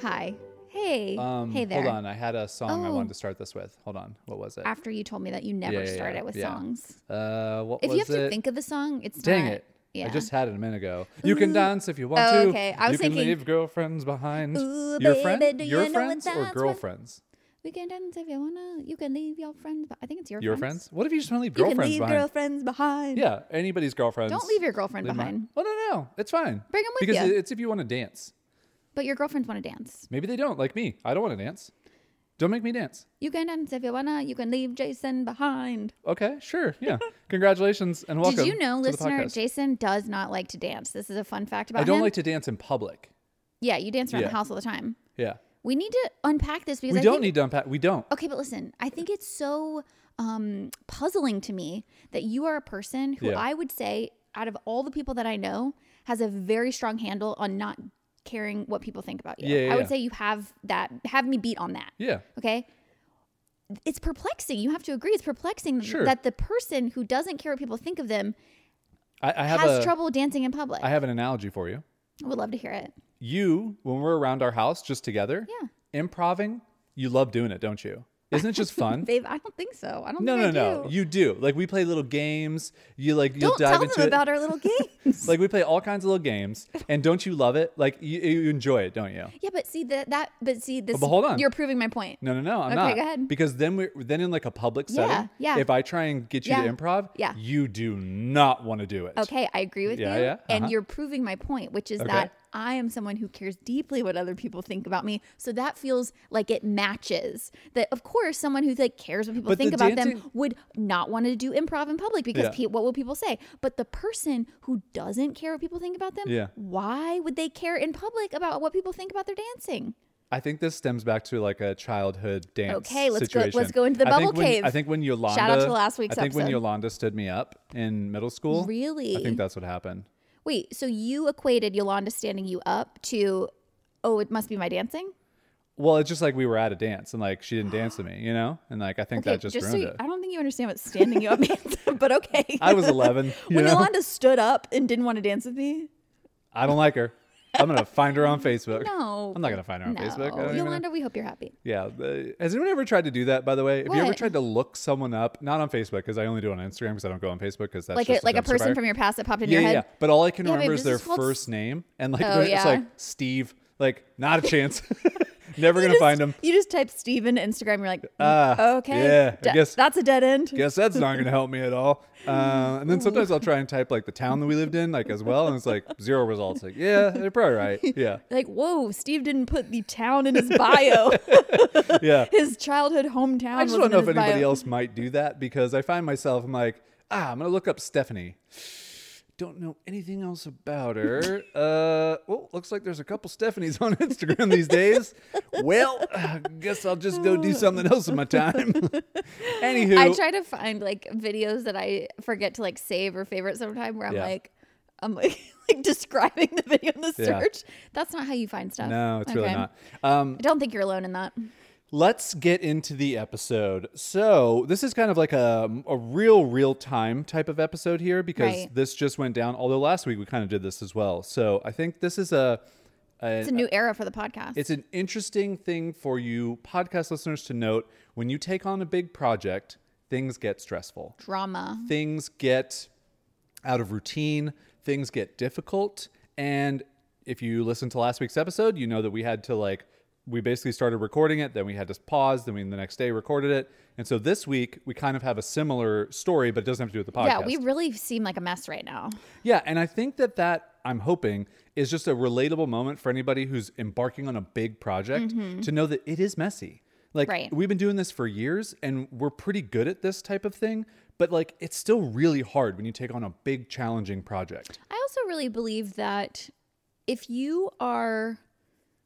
Hi. Hey. Hey there. Hold on. I had a song I wanted to start this with. Hold on. What was it? After you told me that you never start it with songs. What was it? If you have to think of the song, it's Dang it. Yeah. I just had it a minute ago. You can dance if you want to. Okay. I was thinking. You can leave girlfriends behind. Your friend? Your friends or girlfriends? We can dance if you wanna. You can leave your friends. I think it's your friends. What if you just want to leave girlfriends behind? You can leave girlfriends behind. Yeah, anybody's girlfriends. Don't leave your girlfriend behind. Well, no, it's fine. Bring them with you. Because it's if you want to dance. But your girlfriends want to dance. Maybe they don't, like me. I don't want to dance. Don't make me dance. You can dance if you wanna. You can leave Jason behind. Okay, sure. Yeah. Congratulations and welcome. Did you know, listener, Jason does not like to dance. This is a fun fact about him. I don't like to dance in public. Yeah, you dance around the house all the time. Yeah. We need to unpack this because we don't. Okay, but listen, I think it's so puzzling to me that you are a person who I would say, out of all the people that I know, has a very strong handle on not caring what people think about you. I would say you have me beat on that. Yeah. Okay. It's perplexing. You have to agree. It's perplexing that the person who doesn't care what people think of them has trouble dancing in public. I have an analogy for you. I would love to hear it. You, when we're around our house just together, improving, you love doing it, don't you? Isn't it just fun? Babe, I don't think so. No. You do. Like, we play little games. Don't dive into it. Don't tell them about our little games. Like, we play all kinds of little games. And don't you love it? Like, you enjoy it, don't you? Yeah, but see, but hold on. You're proving my point. No, I'm not. Okay, go ahead. Because then in like a public setting, if I try and get you to improv, you do not want to do it. Okay, I agree with you. Yeah, and you're proving my point, which is that I am someone who cares deeply what other people think about me. So that feels like it matches that. Of course, someone who like cares what people think about them would not want to do improv in public because what will people say? But the person who doesn't care what people think about them, why would they care in public about what people think about their dancing? I think this stems back to like a childhood dance situation. Let's go into the bubble cave. I think when Yolanda, shout out to last week's episode. When Yolanda stood me up in middle school, really, I think that's what happened. Wait, so you equated Yolanda standing you up to, it must be my dancing? Well, it's just like we were at a dance and like she didn't dance to me, you know? And like I think that just ruined it. I don't think you understand what standing you up means, but okay. I was 11. When Yolanda stood up and didn't want to dance with me? I don't like her. I'm going to find her on Facebook. No. I'm not going to find her on Facebook. Yolanda, we hope you're happy. Yeah. Has anyone ever tried to do that, by the way? Have you ever tried to look someone up? Not on Facebook, because I only do it on Instagram, because I don't go on Facebook, because that's a person from your past that popped in your head? Yeah, but all I can remember is their first name. And like, it's like Steve, like not a chance. Never going to find him. You just type Steve into Instagram. You're like, okay. Yeah. I guess that's a dead end. Guess that's not going to help me at all. And then sometimes I'll try and type like the town that we lived in, like as well, and it's like zero results. Like, yeah, they're probably right. Yeah. Like, whoa, Steve didn't put the town in his bio. Yeah. His childhood hometown. I just don't know if anybody else might do that, because I find myself, I'm like, I'm going to look up Stephanie. Don't know anything else about her. Looks like there's a couple Stephanies on Instagram these days. Well, I guess I'll just go do something else with my time. Anywho, I try to find like videos that I forget to like save or favorite sometime, where I'm like describing the video in the search. That's not how you find stuff. No, it's really not. I don't think you're alone in that. Let's get into the episode. So this is kind of like a real time type of episode here, because this just went down. Although last week we kind of did this as well. So I think this is it's a new era for the podcast. It's an interesting thing for you podcast listeners to note. When you take on a big project, things get stressful. Drama. Things get out of routine. Things get difficult. And if you listen to last week's episode, you know that we had to we basically started recording it, then we had to pause, then we the next day recorded it. And so this week, we kind of have a similar story, but it doesn't have to do with the podcast. Yeah, we really seem like a mess right now. Yeah, and I think that I'm hoping, is just a relatable moment for anybody who's embarking on a big project to know that it is messy. Like, we've been doing this for years, and we're pretty good at this type of thing, but like, it's still really hard when you take on a big, challenging project. I also really believe that if you are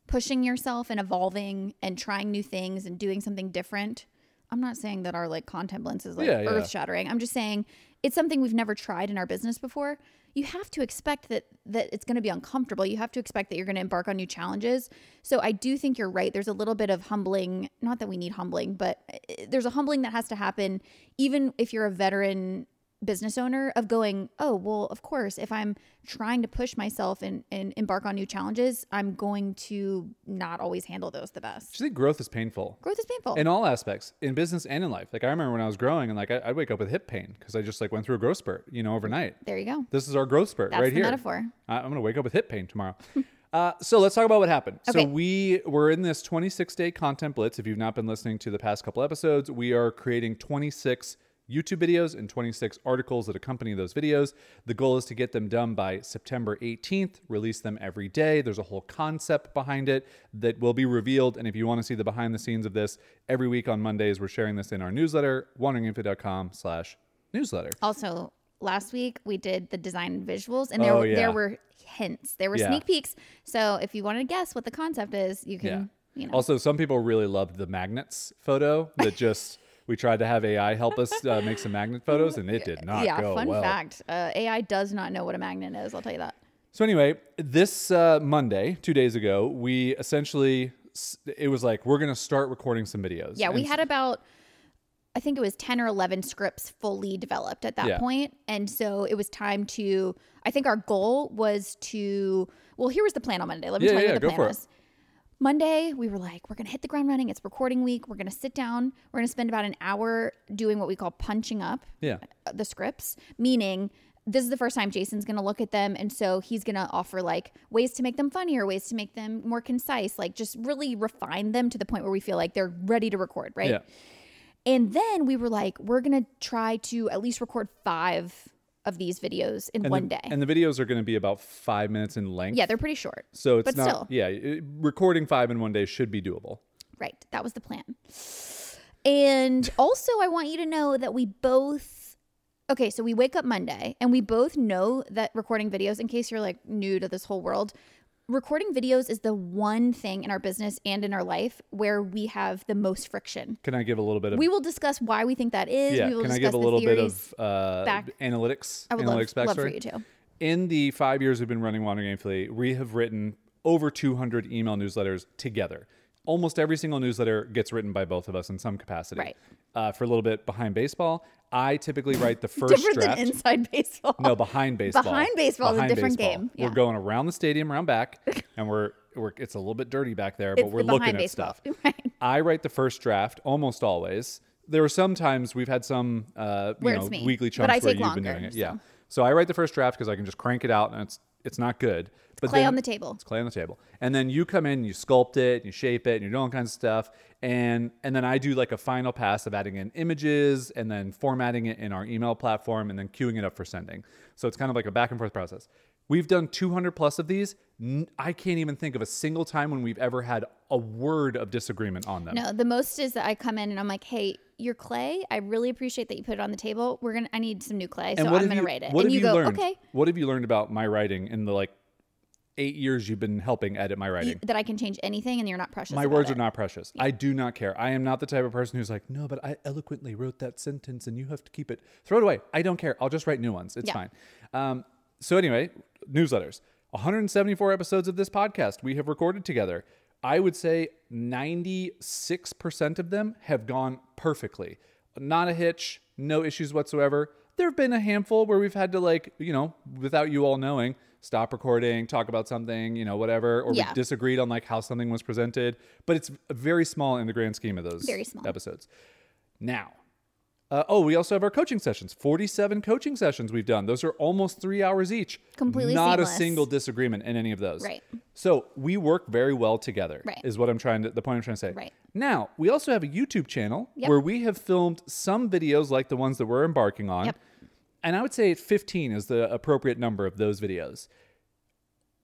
pushing yourself and evolving and trying new things and doing something different. I'm not saying that our like content blends is like earth shattering. I'm just saying it's something we've never tried in our business before. You have to expect that it's going to be uncomfortable. You have to expect that you're going to embark on new challenges. So I do think you're right. There's a little bit of humbling, not that we need humbling, but there's a humbling that has to happen even if you're a veteran business owner of going, oh, well, of course, if I'm trying to push myself and embark on new challenges, I'm going to not always handle those the best. I think growth is painful. Growth is painful. In all aspects, in business and in life. Like I remember when I was growing and like I'd wake up with hip pain because I just like went through a growth spurt, overnight. There you go. This is our growth spurt right here. That's the metaphor. I'm going to wake up with hip pain tomorrow. So let's talk about what happened. Okay. So we were in this 26-day content blitz. If you've not been listening to the past couple episodes, we are creating 26 YouTube videos and 26 articles that accompany those videos. The goal is to get them done by September 18th, release them every day. There's a whole concept behind it that will be revealed. And if you want to see the behind the scenes of this, every week on Mondays, we're sharing this in our newsletter, wanderingaimfully.com/newsletter. Also, last week we did the design and visuals and there were hints, there were sneak peeks. So if you want to guess what the concept is, you can, Also, some people really loved the magnets photo that just... We tried to have AI help us make some magnet photos, and it did not go well. Yeah, fun fact. AI does not know what a magnet is, I'll tell you that. So anyway, this Monday, 2 days ago, we essentially, it was like, we're going to start recording some videos. Yeah, we had about, I think it was 10 or 11 scripts fully developed at that point. And so it was time to, I think our goal was to, well, here was the plan on Monday. Let me tell you what the plan was. Monday, we were like, we're going to hit the ground running. It's recording week. We're going to sit down. We're going to spend about an hour doing what we call punching up the scripts, meaning this is the first time Jason's going to look at them. And so he's going to offer like ways to make them funnier, ways to make them more concise, like just really refine them to the point where we feel like they're ready to record, right? Yeah. And then we were like, we're going to try to at least record 5 of these videos in one day. And the videos are going to be about 5 minutes in length. Yeah, they're pretty short. So it's not, still. Recording 5 in one day should be doable. Right. That was the plan. And also I want you to know that we both, okay, so we wake up Monday and we both know that recording videos, in case you're like new to this whole world, recording videos is the one thing in our business and in our life where we have the most friction. Can I give a little bit of... We will discuss why we think that is. Yeah, we will can I give a little bit of analytics? I would love for you to. In the 5 years we've been running Wandering Aimfully, we have written over 200 email newsletters together. Almost every single newsletter gets written by both of us in some capacity. Right. For a little bit behind baseball, I typically write the first different draft. Different than inside baseball. No, behind baseball. Behind baseball is a different game. Yeah. We're going around the stadium, around back, and we're it's a little bit dirty back there, but we're looking at stuff. Right. I write the first draft almost always. There were some times we've had some weekly chunks where you've been doing it. So. Yeah. So I write the first draft because I can just crank it out and it's not good. But clay on the table. It's clay on the table. And then you come in, and you sculpt it, and you shape it, and you're doing all kinds of stuff. And then I do like a final pass of adding in images and then formatting it in our email platform and then queuing it up for sending. So it's kind of like a back and forth process. We've done 200 plus of these. I can't even think of a single time when we've ever had a word of disagreement on them. No, the most is that I come in and I'm like, hey, your clay, I really appreciate that you put it on the table. I need some new clay, so I'm going to write it. And you go, okay. What have you learned about my writing in the 8 years you've been helping edit my writing? That I can change anything and you're not precious. My words are not precious. Yeah. I do not care. I am not the type of person who's like, no, but I eloquently wrote that sentence and you have to keep it. Throw it away. I don't care. I'll just write new ones. It's fine. So anyway, newsletters. 174 episodes of this podcast we have recorded together. I would say 96% of them have gone perfectly. Not a hitch, no issues whatsoever. There have been a handful where we've had to without you all knowing, stop recording, talk about something, whatever, or we disagreed on how something was presented. But it's very small in the grand scheme of those episodes. Now, we also have our coaching sessions. 47 coaching sessions we've done. Those are almost 3 hours each. Completely not seamless. A single disagreement in any of those. Right. So we work very well together. Right. Is what I'm the point I'm trying to say. Right. Now, we also have a YouTube channel where we have filmed some videos like the ones that we're embarking on. Yep. And I would say 15 is the appropriate number of those videos.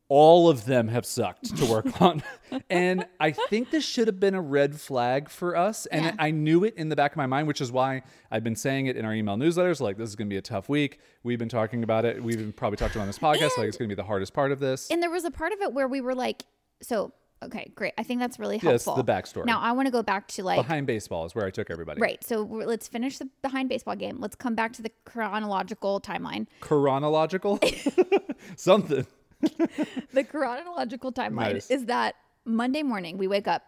All of them have sucked to work on. And I think this should have been a red flag for us. And I knew it in the back of my mind, which is why I've been saying it in our email newsletters. This is going to be a tough week. We've been talking about it. We've probably talked about it on this podcast. It's going to be the hardest part of this. And there was a part of it where we were like, so Okay, great. I think that's really helpful. Yeah, that's the backstory. Now I want to go back to like... Behind baseball is where I took everybody. Right. So let's finish the behind baseball game. Let's come back to the chronological timeline. Chronological? Something. The chronological timeline is that Monday morning we wake up.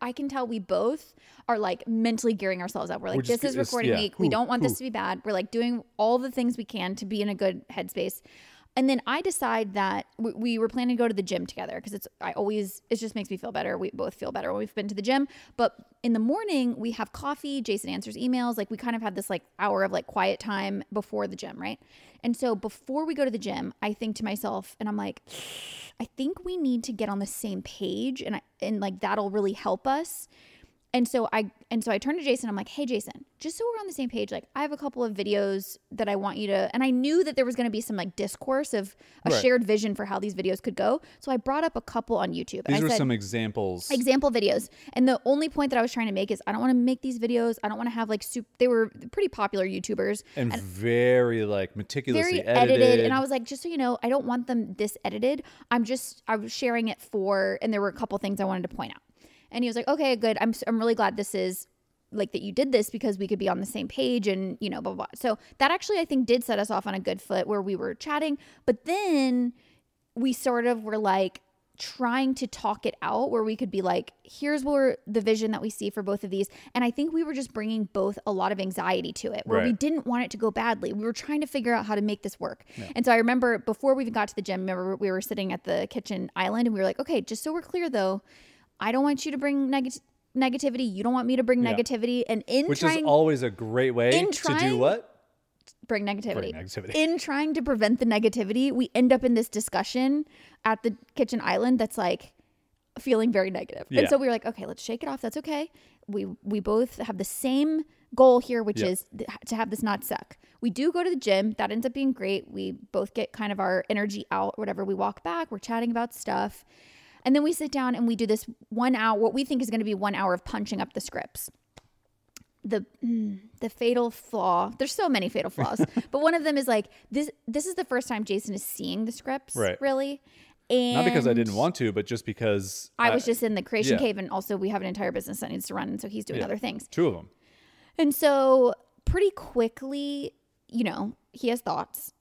I can tell we both are like mentally gearing ourselves up. We're like, this is recording week. We don't want this to be bad. We're like doing all the things we can to be in a good headspace. And then I decide that we were planning to go to the gym together because it just makes me feel better. We both feel better when we've been to the gym. But in the morning, we have coffee. Jason answers emails. Like we kind of have this like hour of like quiet time before the gym, right? And so before we go to the gym, I think to myself and I'm like, I think we need to get on the same page and like that'll really help us. And so I turned to Jason. I'm like, hey, Jason, just so we're on the same page, like I have a couple of videos that I want you to, and I knew that there was going to be some like discourse of a shared vision for how these videos could go. So I brought up a couple on YouTube. These were some example videos. And the only point that I was trying to make is I don't want to make these videos. I don't want to have like they were pretty popular YouTubers. And very like meticulously edited. And I was like, just so you know, I don't want them this edited. I was sharing it and there were a couple things I wanted to point out. And he was like, okay, good. I'm really glad this is like that you did this because we could be on the same page and, you know, blah, blah, blah. So that actually, I think, did set us off on a good foot where we were chatting. But then we sort of were like trying to talk it out where we could be like, here's where the vision that we see for both of these. And I think we were just bringing both a lot of anxiety to it where we didn't want it to go badly. We were trying to figure out how to make this work. Yeah. And so I remember before we even got to the gym, we were sitting at the kitchen island and we were like, okay, just so we're clear though, I don't want you to bring negativity. You don't want me to bring negativity. And which is always a great way to do what? Bring negativity. In trying to prevent the negativity, we end up in this discussion at the kitchen island that's like feeling very negative. Yeah. And so we were like, okay, let's shake it off. That's okay. We both have the same goal here, which is to have this not suck. We do go to the gym. That ends up being great. We both get kind of our energy out, whatever. We walk back. We're chatting about stuff. And then we sit down and we do this 1 hour, what we think is going to be 1 hour of punching up the scripts. The fatal flaw. There's so many fatal flaws, but one of them is like this is the first time Jason is seeing the scripts, really. And not because I didn't want to, but just because I was just in the creation cave, and also we have an entire business that needs to run, and so he's doing other things. Two of them. And so pretty quickly, you know, he has thoughts,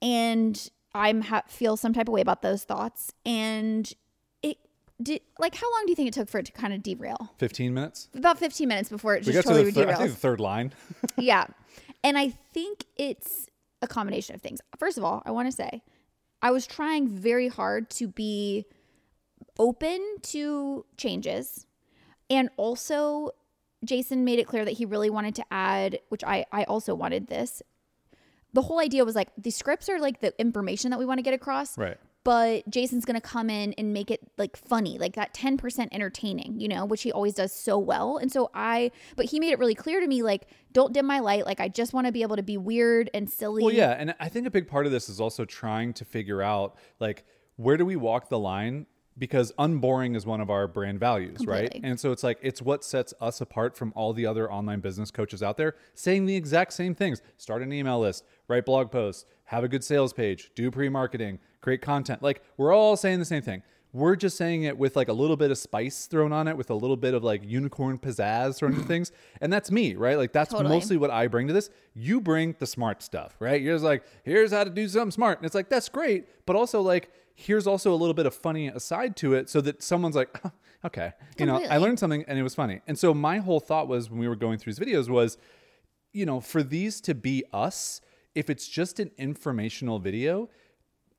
and I'm feel some type of way about those thoughts, and. How long do you think it took for it to kind of derail? 15 minutes? About 15 minutes before it just totally derailed. I think the third line. Yeah. And I think it's a combination of things. First of all, I want to say I was trying very hard to be open to changes. And also Jason made it clear that he really wanted to add, which I also wanted this. The whole idea was like the scripts are like the information that we want to get across. Right. But Jason's going to come in and make it like funny, like that 10% entertaining, you know, which he always does so well. And so but he made it really clear to me, like, don't dim my light. Like, I just want to be able to be weird and silly. Well, yeah. And I think a big part of this is also trying to figure out, like, where do we walk the line? Because unboring is one of our brand values, right? And so it's like, it's what sets us apart from all the other online business coaches out there saying the exact same things. Start an email list, write blog posts, have a good sales page, do pre-marketing, create content. Like we're all saying the same thing. We're just saying it with like a little bit of spice thrown on it, with a little bit of like unicorn pizzazz thrown into things. And that's me, right? Like that's mostly what I bring to this. You bring the smart stuff, right? You're just like, here's how to do something smart. And it's like, that's great. But also like, here's also a little bit of funny aside to it so that someone's like, oh, okay, you know, I learned something and it was funny. And so my whole thought was when we were going through these videos was, you know, for these to be us, if it's just an informational video,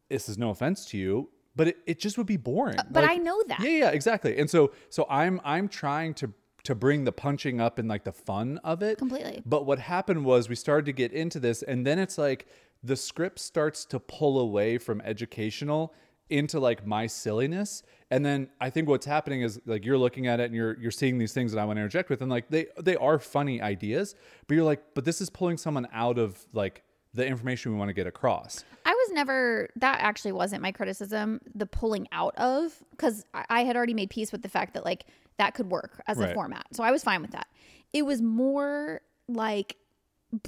this is no offense to you, but it just would be boring. But like, I know that. Yeah, exactly. And so I'm trying to bring the punching up and like the fun of it. Completely. But what happened was we started to get into this and then it's like the script starts to pull away from educational into like my silliness. And then I think what's happening is like you're looking at it and you're seeing these things that I want to interject with and like they are funny ideas, but you're like, but this is pulling someone out of like the information we want to get across. That actually wasn't my criticism, the pulling out of, because I had already made peace with the fact that like that could work as a format. So I was fine with that. It was more like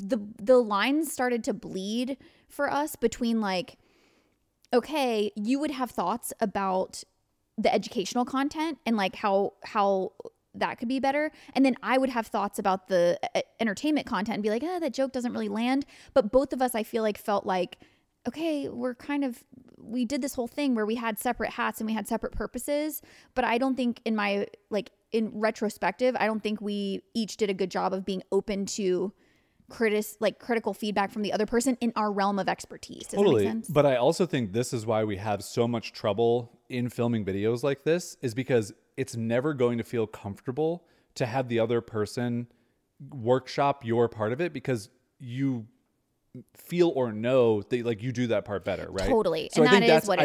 the lines started to bleed for us between like, okay, you would have thoughts about the educational content and like how that could be better. And then I would have thoughts about the entertainment content and be like, oh, that joke doesn't really land. But both of us, I feel like, felt like, okay, we did this whole thing where we had separate hats and we had separate purposes. But I don't think in retrospective, I don't think we each did a good job of being open to critical feedback from the other person in our realm of expertise. Does that make sense? But I also think this is why we have so much trouble in filming videos like this, is because it's never going to feel comfortable to have the other person workshop your part of it, because you feel or know that like you do that part better, right? Totally. So I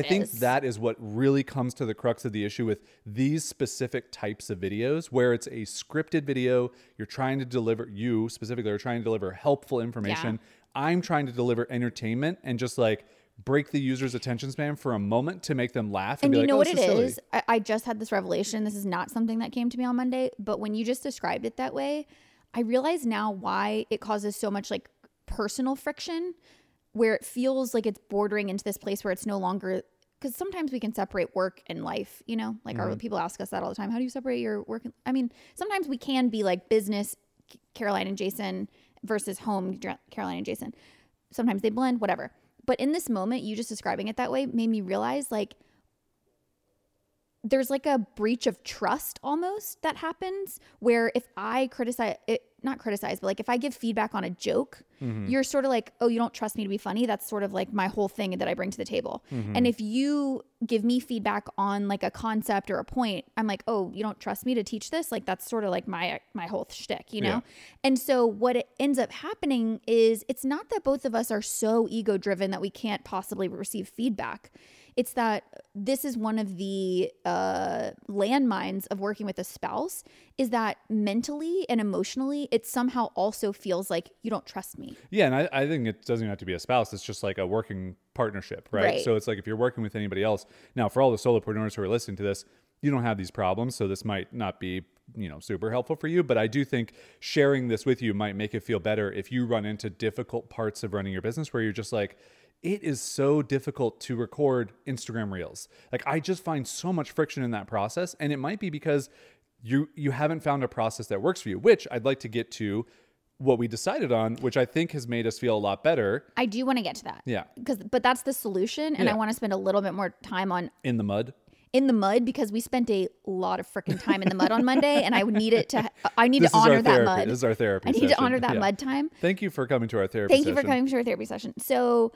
think that is what really comes to the crux of the issue with these specific types of videos, where it's a scripted video. You're trying to deliver, you specifically are trying to deliver helpful information. Yeah. I'm trying to deliver entertainment and just like break the user's attention span for a moment to make them laugh. And you know what it is? I just had this revelation. This is not something that came to me on Monday, but when you just described it that way, I realize now why it causes so much like personal friction, where it feels like it's bordering into this place where it's no longer, because sometimes we can separate work and life, you know, like mm-hmm. Our people ask us that all the time. How do you separate your work? I mean, sometimes we can be like business, Caroline and Jason, versus home, Caroline and Jason. Sometimes they blend, whatever. But in this moment, you just describing it that way made me realize like there's like a breach of trust almost that happens, where if I if I give feedback on a joke, mm-hmm. You're sort of like, oh, you don't trust me to be funny. That's sort of like my whole thing that I bring to the table. Mm-hmm. And if you give me feedback on like a concept or a point, I'm like, oh, you don't trust me to teach this? Like that's sort of like my whole shtick, you know? Yeah. And so what it ends up happening is it's not that both of us are so ego driven that we can't possibly receive feedback. It's that this is one of the landmines of working with a spouse, is that mentally and emotionally, it somehow also feels like you don't trust me. Yeah, and I think it doesn't even have to be a spouse. It's just like a working partnership, right? So it's like if you're working with anybody else. Now, for all the solopreneurs who are listening to this, you don't have these problems, so this might not be, you know, super helpful for you. But I do think sharing this with you might make it feel better if you run into difficult parts of running your business where you're just like, it is so difficult to record Instagram Reels. Like I just find so much friction in that process. And it might be because you haven't found a process that works for you, which I'd like to get to what we decided on, which I think has made us feel a lot better. I do want to get to that. Yeah. But that's the solution. And yeah. I want to spend a little bit more time on... In the mud, because we spent a lot of freaking time in the mud on Monday, and I need to honor that mud. This is our therapy session. I need to honor that mud time. Thank you for coming to our therapy session. So...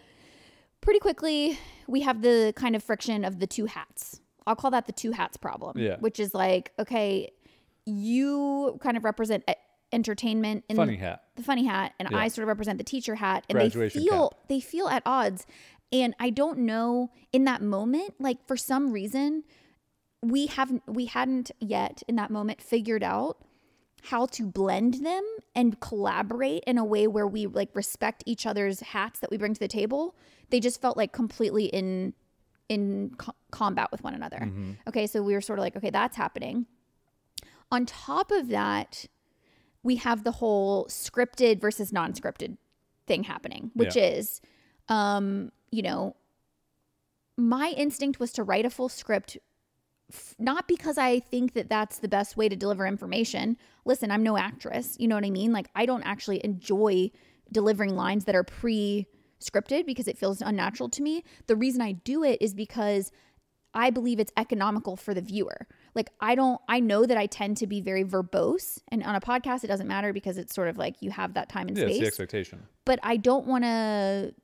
pretty quickly, we have the kind of friction of the two hats. I'll call that the two hats problem, which is like, okay, you kind of represent entertainment in the funny hat, and I sort of represent the teacher hat, and they feel at odds. And I don't know, in that moment, like for some reason, we hadn't yet in that moment figured out how to blend them and collaborate in a way where we like respect each other's hats that we bring to the table. They just felt like completely in combat with one another. Mm-hmm. Okay, so we were sort of like, okay, that's happening. On top of that, we have the whole scripted versus non-scripted thing happening, which is, you know, my instinct was to write a full script, not because I think that that's the best way to deliver information. Listen, I'm no actress. You know what I mean? Like I don't actually enjoy delivering lines that are pre-scripted because it feels unnatural to me. The reason I do it is because I believe it's economical for the viewer. Like I know that I tend to be very verbose, and on a podcast, it doesn't matter because it's sort of like you have that time and space. It's the expectation. But I don't want to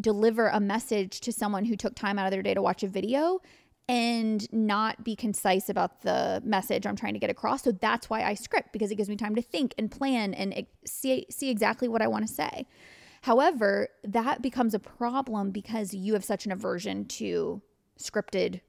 deliver a message to someone who took time out of their day to watch a video and not be concise about the message I'm trying to get across. So that's why I script, because it gives me time to think and plan and see exactly what I want to say. However, that becomes a problem because you have such an aversion to scripted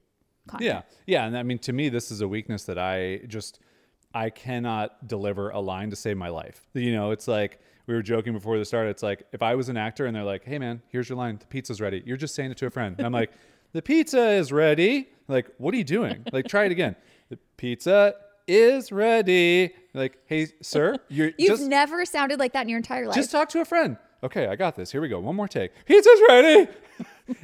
content. Yeah. And I mean, to me, this is a weakness that I cannot deliver a line to save my life. You know, it's like, we were joking before the start. It's like, if I was an actor and they're like, hey man, here's your line. The pizza's ready. You're just saying it to a friend. And I'm like, the pizza is ready. Like, what are you doing? Like, try it again. The pizza is ready. Like, hey, sir, you've never sounded like that in your entire life. Just talk to a friend. Okay, I got this. Here we go. One more take. Pizza's ready.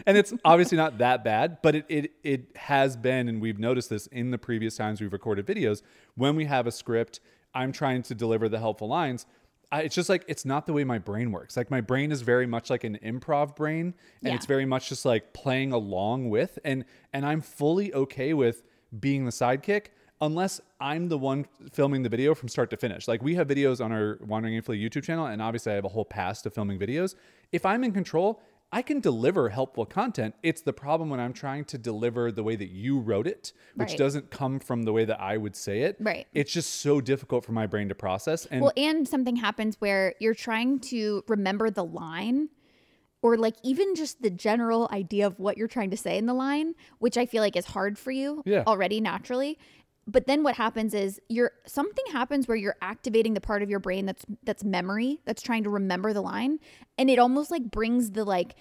And it's obviously not that bad, but it has been, and we've noticed this in the previous times we've recorded videos, when we have a script, I'm trying to deliver the helpful lines. It's just like, it's not the way my brain works. Like my brain is very much like an improv brain, and it's very much just like playing along with, and I'm fully okay with being the sidekick unless I'm the one filming the video from start to finish. Like we have videos on our Wandering Aimfully YouTube channel, and obviously I have a whole past of filming videos. If I'm in control, I can deliver helpful content. It's the problem when I'm trying to deliver the way that you wrote it, which doesn't come from the way that I would say it. Right. It's just so difficult for my brain to process. And well, and something happens where you're trying to remember the line, or like even just the general idea of what you're trying to say in the line, which I feel like is hard for you already naturally. But then what happens is something happens where you're activating the part of your brain that's memory, that's trying to remember the line. And it almost like brings the like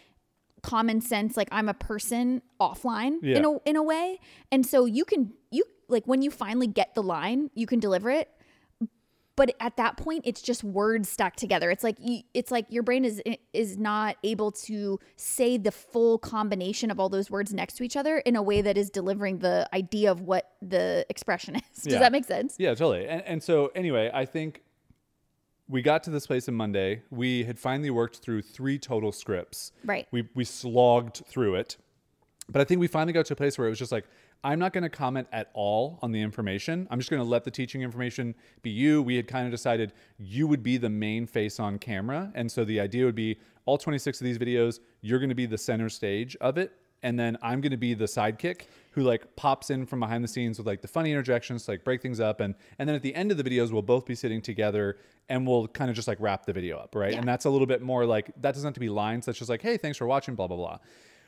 common sense, like I'm a person offline in a way. And so you like when you finally get the line, you can deliver it. But at that point, it's just words stacked together. It's like your brain is not able to say the full combination of all those words next to each other in a way that is delivering the idea of what the expression is. Does that make sense? Yeah, totally. And so anyway, I think we got to this place on Monday. We had finally worked through 3 total scripts. Right. We slogged through it. But I think we finally got to a place where it was just like, I'm not going to comment at all on the information. I'm just going to let the teaching information be you. We had kind of decided you would be the main face on camera. And so the idea would be all 26 of these videos, you're going to be the center stage of it. And then I'm going to be the sidekick who like pops in from behind the scenes with like the funny interjections to like break things up. And then at the end of the videos, we'll both be sitting together and we'll kind of just like wrap the video up. Right. Yeah. And that's a little bit more like, that doesn't have to be lines. That's just like, hey, thanks for watching, blah, blah, blah.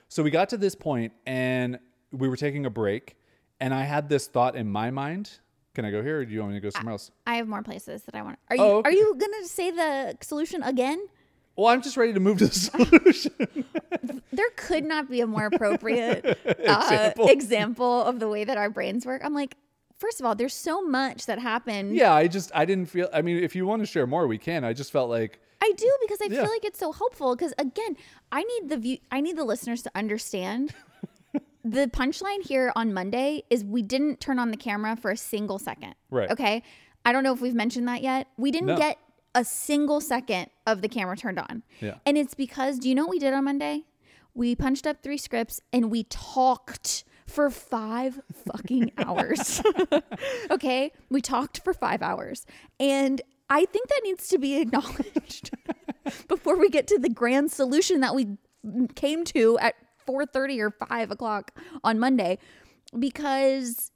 So we got to this point and we were taking a break, and I had this thought in my mind. Can I go here, or do you want me to go somewhere else? I have more places that I want. Are you going to say the solution again? Well, I'm just ready to move to the solution. There could not be a more appropriate example of the way that our brains work. I'm like, first of all, there's so much that happened. Yeah, I didn't feel, I mean, if you want to share more, we can. I just felt like. I do, because I feel like it's so helpful. Because again, I need the listeners to understand. The punchline here on Monday is we didn't turn on the camera for a single second. Right. Okay. I don't know if we've mentioned that yet. We didn't get a single second of the camera turned on. Yeah. And it's because, do you know what we did on Monday? We punched up 3 scripts and we talked for 5 fucking hours. Okay. We talked for 5 hours. And I think that needs to be acknowledged before we get to the grand solution that we came to at 4:30 or 5 o'clock on Monday, because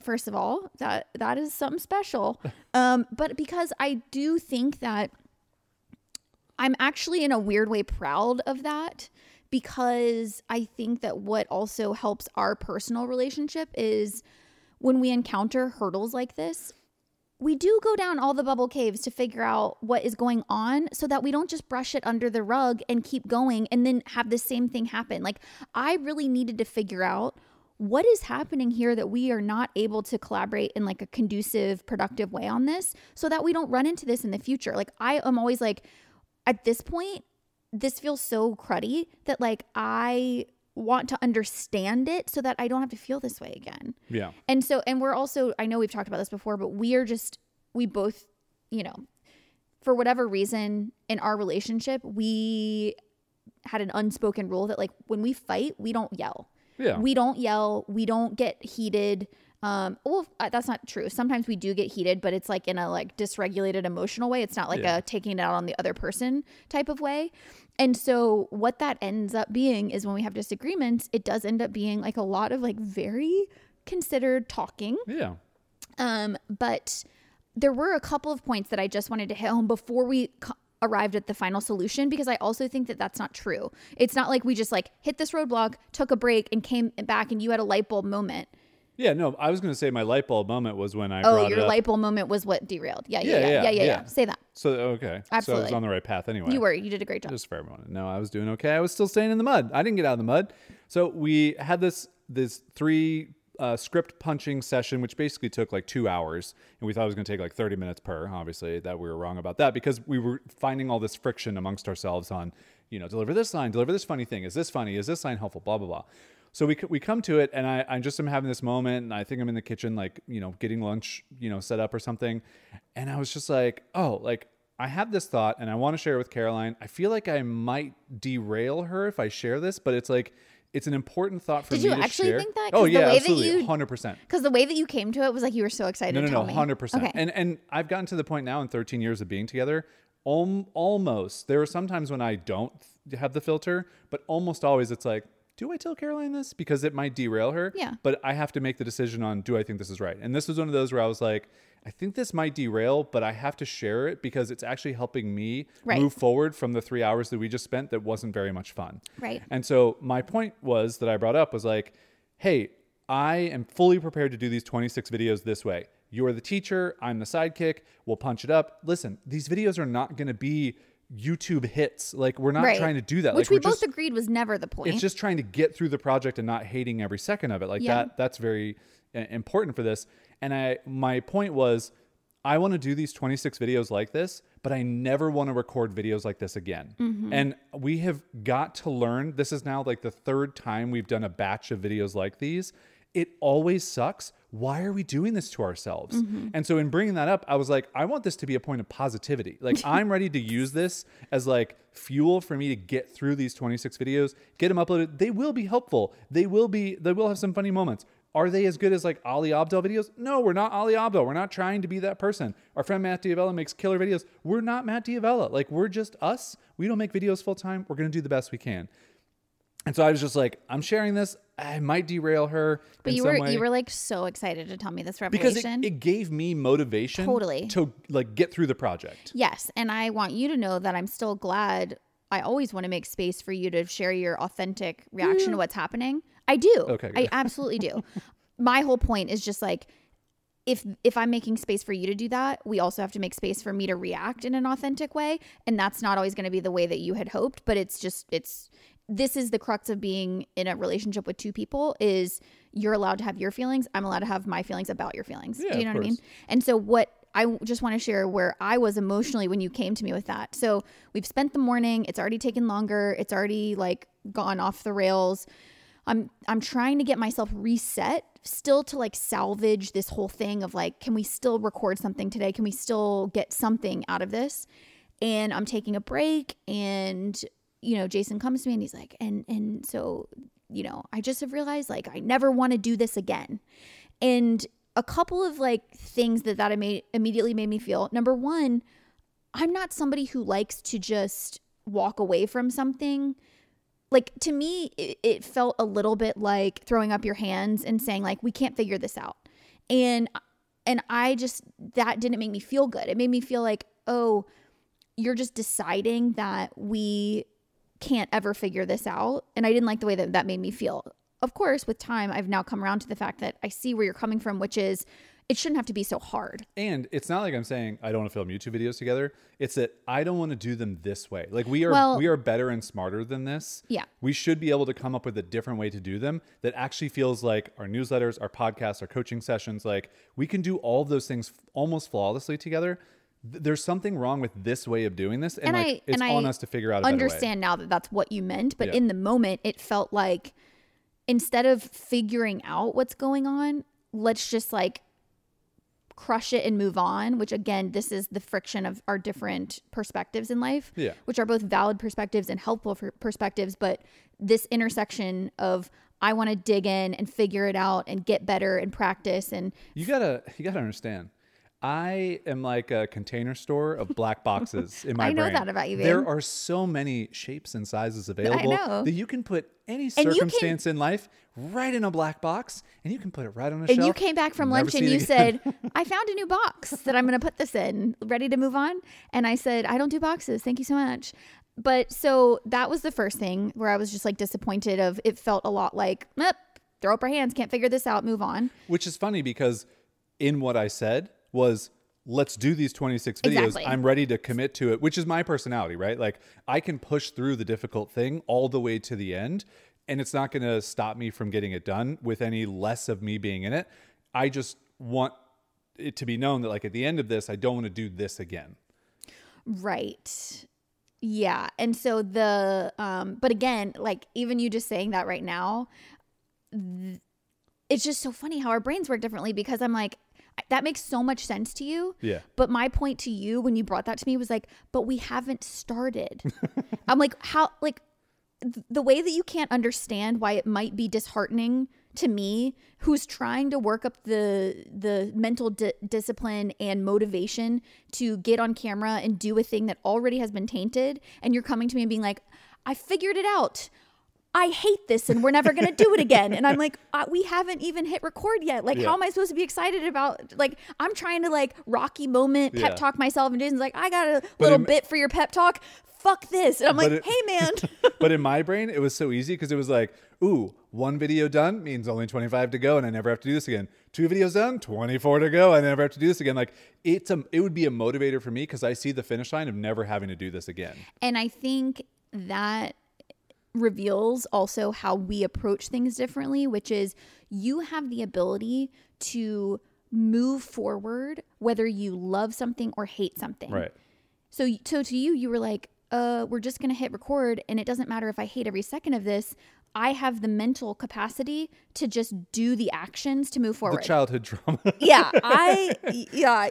first of all, that is something special. But because I do think that I'm actually in a weird way proud of that, because I think that what also helps our personal relationship is when we encounter hurdles like this, we do go down all the bubble caves to figure out what is going on so that we don't just brush it under the rug and keep going and then have the same thing happen. Like I really needed to figure out what is happening here that we are not able to collaborate in like a conducive, productive way on this so that we don't run into this in the future. Like I am always like, at this point, this feels so cruddy that like I want to understand it so that I don't have to feel this way again. Yeah. And so, and we're also, I know we've talked about this before, but we both, you know, for whatever reason in our relationship, we had an unspoken rule that like when we fight, we don't yell. Yeah. We don't yell. We don't get heated. Well, that's not true. Sometimes we do get heated, but it's like in a like dysregulated emotional way. It's not like a taking it out on the other person type of way. And so what that ends up being is when we have disagreements, it does end up being like a lot of like very considered talking. Yeah. But there were a couple of points that I just wanted to hit home before we arrived at the final solution, because I also think that that's not true. It's not like we just like hit this roadblock, took a break and came back and you had a light bulb moment. Yeah, no, I was going to say my light bulb moment was when I brought it up. Oh, your light bulb moment was what derailed. Yeah. Say that. So, okay. Absolutely. So I was on the right path anyway. You were. You did a great job. Just for everyone. No, I was doing okay. I was still staying in the mud. I didn't get out of the mud. So we had this 3 script punching session, which basically took like 2 hours. And we thought it was going to take like 30 minutes per. Obviously, that we were wrong about that, because we were finding all this friction amongst ourselves on, you know, deliver this line, deliver this funny thing. Is this funny? Is this line helpful? Blah, blah, blah. So we come to it, and I just am having this moment, and I think I'm in the kitchen, like, you know, getting lunch, you know, set up or something. And I was just like, oh, like, I have this thought and I want to share it with Caroline. I feel like I might derail her if I share this, but it's like, it's an important thought for me to share. Did you actually think that? Oh, yeah, absolutely. 100%. Because the way that you came to it was like you were so excited to tell me. No, 100%. Okay. And I've gotten to the point now in 13 years of being together, almost. There are some times when I don't have the filter, but almost always it's like, do I tell Caroline this? Because it might derail her. Yeah. But I have to make the decision on, do I think this is right? And this was one of those where I was like, I think this might derail, but I have to share it because it's actually helping me move forward from the 3 hours that we just spent that wasn't very much fun. Right. And so my point was that I brought up was like, hey, I am fully prepared to do these 26 videos this way. You're the teacher. I'm the sidekick. We'll punch it up. Listen, these videos are not going to be YouTube hits. Like, we're not trying to do that. Which, like, we both agreed was never the point. It's just trying to get through the project and not hating every second of it. Like, that's very important for this. And my point was, I want to do these 26 videos like this, but I never want to record videos like this again. Mm-hmm. And we have got to learn. This is now like the third time we've done a batch of videos like these. It always sucks. Why are we doing this to ourselves? Mm-hmm. And so in bringing that up, I was like, I want this to be a point of positivity. Like, I'm ready to use this as like fuel for me to get through these 26 videos, get them uploaded. They will be helpful. They will have some funny moments. Are they as good as like Ali Abdaal videos? No, we're not Ali Abdaal. We're not trying to be that person. Our friend Matt D'Avella makes killer videos. We're not Matt D'Avella. Like, we're just us. We don't make videos full time. We're going to do the best we can. And so I was just like, I'm sharing this. I might derail her. But you were like so excited to tell me this revelation. Because it gave me motivation to like get through the project. Yes. And I want you to know that I'm still glad. I always want to make space for you to share your authentic reaction to what's happening. I do. Okay, I absolutely do. My whole point is just like, if I'm making space for you to do that, we also have to make space for me to react in an authentic way. And that's not always going to be the way that you had hoped, but this is the crux of being in a relationship with two people is you're allowed to have your feelings. I'm allowed to have my feelings about your feelings. Yeah, do you know what I mean? And so what I just want to share where I was emotionally when you came to me with that. So we've spent the morning. It's already taken longer. It's already like gone off the rails. I'm trying to get myself reset still to like salvage this whole thing of like, can we still record something today? Can we still get something out of this? And I'm taking a break, and you know, Jason comes to me and he's like, and so, you know, I just have realized like, I never want to do this again. And a couple of like things that immediately made me feel. Number one, I'm not somebody who likes to just walk away from something. Like, to me, it felt a little bit like throwing up your hands and saying like, we can't figure this out. And I just, that didn't make me feel good. It made me feel like, oh, you're just deciding that we can't ever figure this out. And I didn't like the way that made me feel. Of course, with time, I've now come around to the fact that I see where you're coming from, which is it shouldn't have to be so hard. And it's not like I'm saying I don't want to film YouTube videos together. It's that I don't want to do them this way. Like, we are better and smarter than this. Yeah. We should be able to come up with a different way to do them that actually feels like our newsletters, our podcasts, our coaching sessions. Like, we can do all of those things almost flawlessly together. There's something wrong with this way of doing this. And like, it's on us to figure out a better way. I understand now that that's what you meant. But in the moment, it felt like instead of figuring out what's going on, let's just like crush it and move on. Which again, this is the friction of our different perspectives in life, which are both valid perspectives and helpful perspectives. But this intersection of I want to dig in and figure it out and get better and practice. And you gotta understand. I am like a container store of black boxes in my brain. I know that about you, babe. There are so many shapes and sizes available that you can put any circumstance in life right in a black box, and you can put it right on a shelf. And you came back from lunch and you said, I found a new box that I'm going to put this in. Ready to move on? And I said, I don't do boxes. Thank you so much. But so that was the first thing where I was just like disappointed of it felt a lot like, throw up our hands. Can't figure this out. Move on. Which is funny because in what I said was, let's do these 26 videos. Exactly. I'm ready to commit to it, which is my personality, right? Like, I can push through the difficult thing all the way to the end. and it's not going to stop me from getting it done with any less of me being in it. I just want it to be known that, like, at the end of this, I don't want to do this again. Right. Yeah. And so but again, like, even you just saying that right now, it's just so funny how our brains work differently, because I'm like, that makes so much sense to you. Yeah. But my point to you when you brought that to me was like, but we haven't started. I'm like, how, like, the way that you can't understand why it might be disheartening to me, who's trying to work up the mental discipline and motivation to get on camera and do a thing that already has been tainted. And you're coming to me and being like, I figured it out. I hate this and we're never going to do it again. And I'm like, we haven't even hit record yet. Like, how am I supposed to be excited about, like, I'm trying to, like, Rocky moment pep talk myself, and Jason's like, I got a little bit for your pep talk. Fuck this. And I'm like, hey, man. But in my brain, it was so easy because it was like, ooh, one video done means only 25 to go and I never have to do this again. Two videos done, 24 to go. I never have to do this again. Like, it would be a motivator for me because I see the finish line of never having to do this again. And I think that reveals also how we approach things differently, which is you have the ability to move forward whether you love something or hate something. Right. So to you were like, we're just going to hit record and it doesn't matter if I hate every second of this. I have the mental capacity to just do the actions to move forward. The childhood trauma. I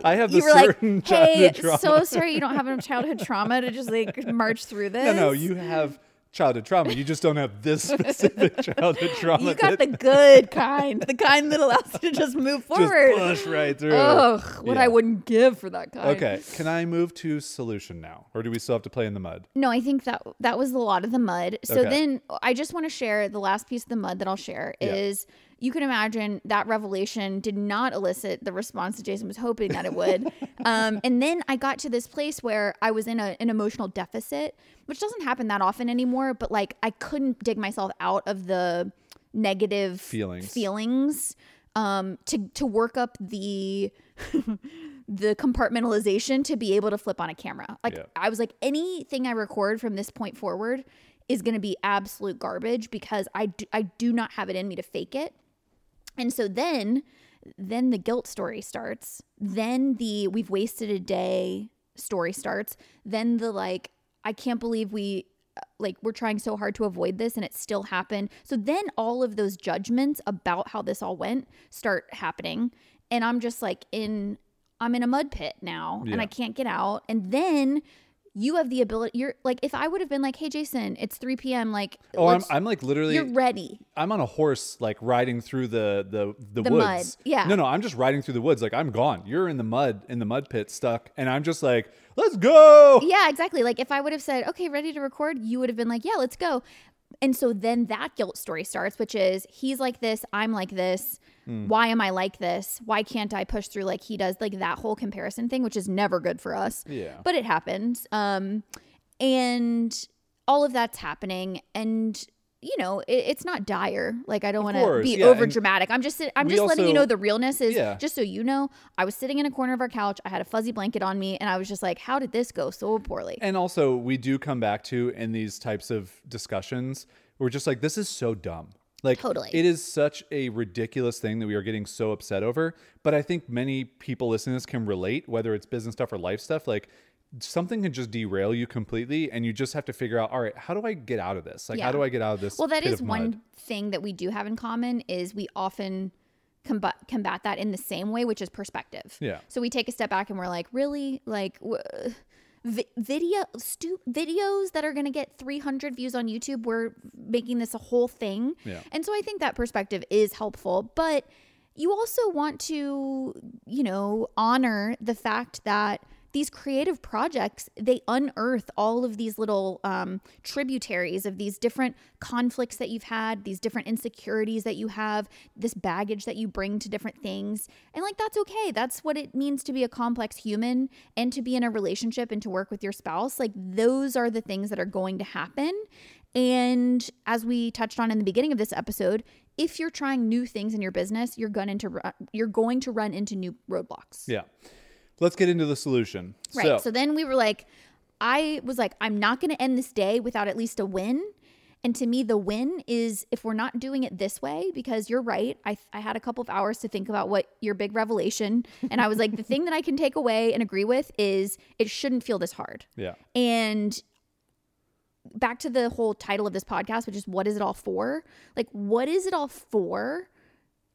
have the certain childhood trauma. So sorry you don't have enough childhood trauma to just, like, march through this. No, you have childhood trauma. You just don't have this specific childhood trauma. You got the good kind. The kind that allows you to just move forward. Just push right through. Ugh, what I wouldn't give for that kind. Okay. Can I move to solution now? Or do we still have to play in the mud? No, I think that was a lot of the mud. So then I just want to share the last piece of the mud that I'll share is... You can imagine that revelation did not elicit the response that Jason was hoping that it would. And then I got to this place where I was in an emotional deficit, which doesn't happen that often anymore. But, like, I couldn't dig myself out of the negative feelings to work up the the compartmentalization to be able to flip on a camera. Like, I was like, anything I record from this point forward is going to be absolute garbage because I do not have it in me to fake it. And so then the guilt story starts. Then the we've wasted a day story starts. Then the, like, I can't believe we're trying so hard to avoid this and it still happened. So then all of those judgments about how this all went start happening. And I'm just like I'm in a mud pit now and I can't get out. And then you have the ability. You're like, if I would have been like, hey, Jason, it's 3 p.m. Like, I'm like, literally, you're ready. I'm on a horse, like, riding through the woods. Mud. Yeah. No, I'm just riding through the woods. Like, I'm gone. You're in the mud pit stuck. And I'm just like, let's go. Yeah, exactly. Like, if I would have said, okay, ready to record, you would have been like, yeah, let's go. And so then that guilt story starts, which is he's like this. I'm like this. Why am I like this? Why can't I push through like he does? Like that whole comparison thing, which is never good for us. Yeah. But it happens. And all of that's happening. And, you know, it's not dire. Like, I don't want to be over dramatic. I'm just letting you know the realness is just so you know. I was sitting in a corner of our couch. I had a fuzzy blanket on me and I was just like, how did this go so poorly? And also we do come back to in these types of discussions, we're just like, this is so dumb. Like, totally. It is such a ridiculous thing that we are getting so upset over. But I think many people listening to this can relate, whether it's business stuff or life stuff. Like, something can just derail you completely and you just have to figure out, all right, how do I get out of this? Like, how do I get out of this? Well, that is one thing that we do have in common is we often combat that in the same way, which is perspective. Yeah. So we take a step back and we're like, really? Like... videos that are going to get 300 views on YouTube, we're making this a whole thing. Yeah. And so I think that perspective is helpful, but you also want to, you know, honor the fact that these creative projects, they unearth all of these little tributaries of these different conflicts that you've had, these different insecurities that you have, this baggage that you bring to different things. And like, that's okay. That's what it means to be a complex human and to be in a relationship and to work with your spouse. Like, those are the things that are going to happen. And as we touched on in the beginning of this episode, if you're trying new things in your business, you're going to run into new roadblocks. Yeah. Let's get into the solution. Right. So then we were like, I was like, I'm not going to end this day without at least a win. And to me, the win is if we're not doing it this way, because you're right. I had a couple of hours to think about what your big revelation. And I was like, the thing that I can take away and agree with is it shouldn't feel this hard. Yeah. And back to the whole title of this podcast, which is what is it all for? Like, what is it all for?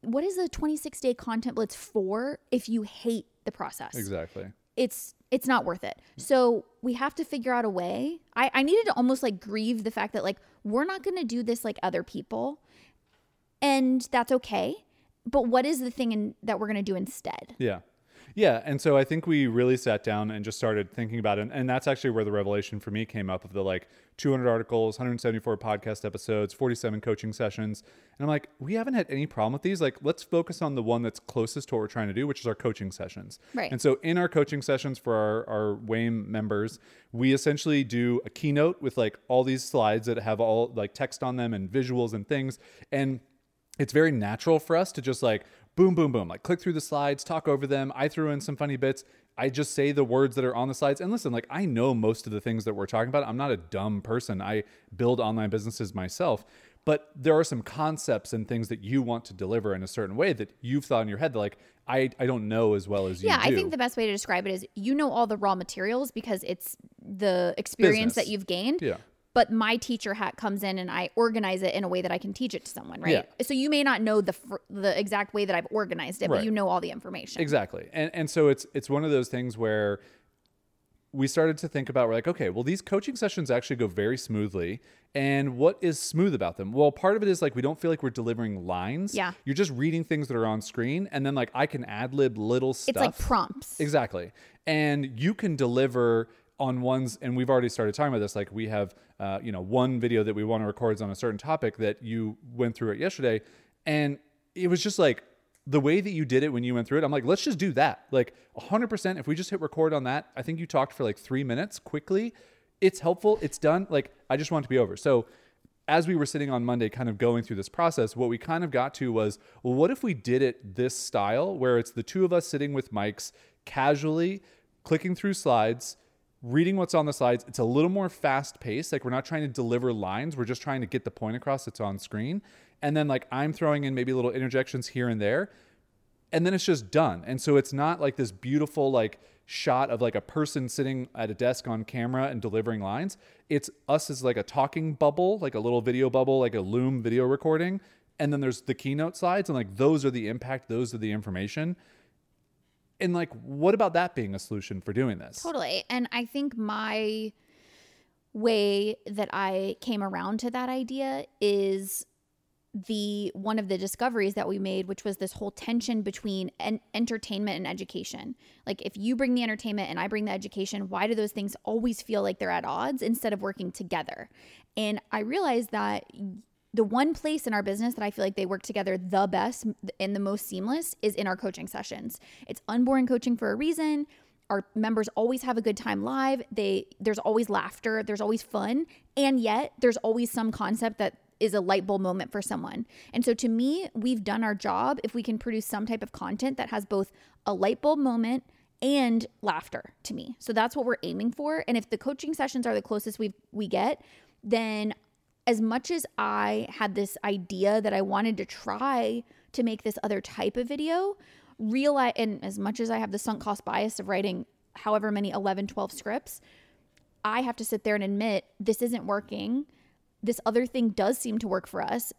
What is the 26-day content blitz for if you hate the process? Exactly. It's not worth it. So we have to figure out a way. I needed to almost like grieve the fact that like, we're not going to do this like other people, and that's okay. But what is the thing that we're going to do instead? Yeah. Yeah. And so I think we really sat down and just started thinking about it. And that's actually where the revelation for me came up of the like 200 articles, 174 podcast episodes, 47 coaching sessions. And I'm like, we haven't had any problem with these. Like, let's focus on the one that's closest to what we're trying to do, which is our coaching sessions. Right. And so in our coaching sessions for our WAME members, we essentially do a keynote with like all these slides that have all like text on them and visuals and things. And it's very natural for us to just like, boom, boom, boom, like click through the slides, talk over them. I threw in some funny bits. I just say the words that are on the slides. And listen, like I know most of the things that we're talking about. I'm not a dumb person. I build online businesses myself, but there are some concepts and things that you want to deliver in a certain way that you've thought in your head that like, I don't know as well as you do. I think the best way to describe it is, you know, all the raw materials because it's the experience that you've gained. Yeah. But my teacher hat comes in and I organize it in a way that I can teach it to someone, right? Yeah. So you may not know the exact way that I've organized it, right, but you know all the information. Exactly. And so it's one of those things where we started to think about, we're like, okay, well, these coaching sessions actually go very smoothly. And what is smooth about them? Well, part of it is like, we don't feel like we're delivering lines. Yeah. You're just reading things that are on screen. And then like, I can ad lib little stuff. It's like prompts. Exactly. And you can deliver on ones, and we've already started talking about this, like we have, one video that we want to record on a certain topic that you went through it yesterday. And it was just like the way that you did it when you went through it. I'm like, let's just do that. Like 100%. If we just hit record on that, I think you talked for like 3 minutes quickly. It's helpful. It's done. Like, I just want it to be over. So as we were sitting on Monday, kind of going through this process, what we kind of got to was, well, what if we did it this style where it's the two of us sitting with mics, casually clicking through slides, reading what's on the slides. It's a little more fast paced. Like, we're not trying to deliver lines. We're just trying to get the point across that's on screen. And then like, I'm throwing in maybe little interjections here and there, and then it's just done. And so it's not like this beautiful, like shot of like a person sitting at a desk on camera and delivering lines. It's us as like a talking bubble, like a little video bubble, like a Loom video recording. And then there's the keynote slides, and like, those are the impact. Those are the information. And like, what about that being a solution for doing this? Totally. And I think my way that I came around to that idea is one of the discoveries that we made, which was this whole tension between entertainment and education. Like, if you bring the entertainment and I bring the education, why do those things always feel like they're at odds instead of working together? And I realized that the one place in our business that I feel like they work together the best and the most seamless is in our coaching sessions. It's unboring coaching for a reason. Our members always have a good time live. There's always laughter. There's always fun. And yet there's always some concept that is a light bulb moment for someone. And so to me, we've done our job if we can produce some type of content that has both a light bulb moment and laughter to me. So that's what we're aiming for. And if the coaching sessions are the closest we get, then as much as I had this idea that I wanted to try to make this other type of video, and as much as I have the sunk cost bias of writing however many 11, 12 scripts, I have to sit there and admit, this isn't working. This other thing does seem to work for us.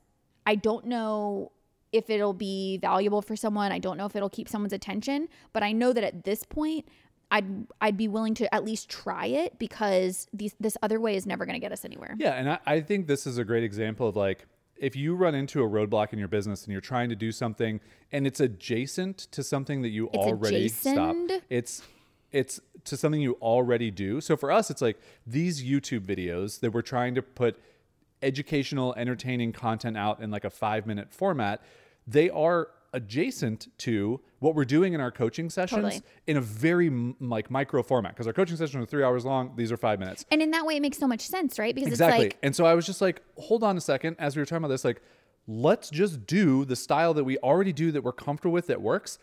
I don't know if it'll be valuable for someone. I don't know if it'll keep someone's attention, but I know that at this point, I'd be willing to at least try it, because this other way is never going to get us anywhere. Yeah. And I think this is a great example of like, if you run into a roadblock in your business and you're trying to do something and it's adjacent to something that you already stop. It's to something you already do. So for us, it's like these YouTube videos that we're trying to put educational, entertaining content out in like a 5-minute format. They are adjacent to what we're doing in our coaching sessions. Totally. In a very like micro format, because our coaching sessions are 3 hours long. These are 5 minutes. And in that way, it makes so much sense, right? Because exactly. It's like, and so I was just like, hold on a second. As we were talking about this, like, let's just do the style that we already do, that we're comfortable with, that works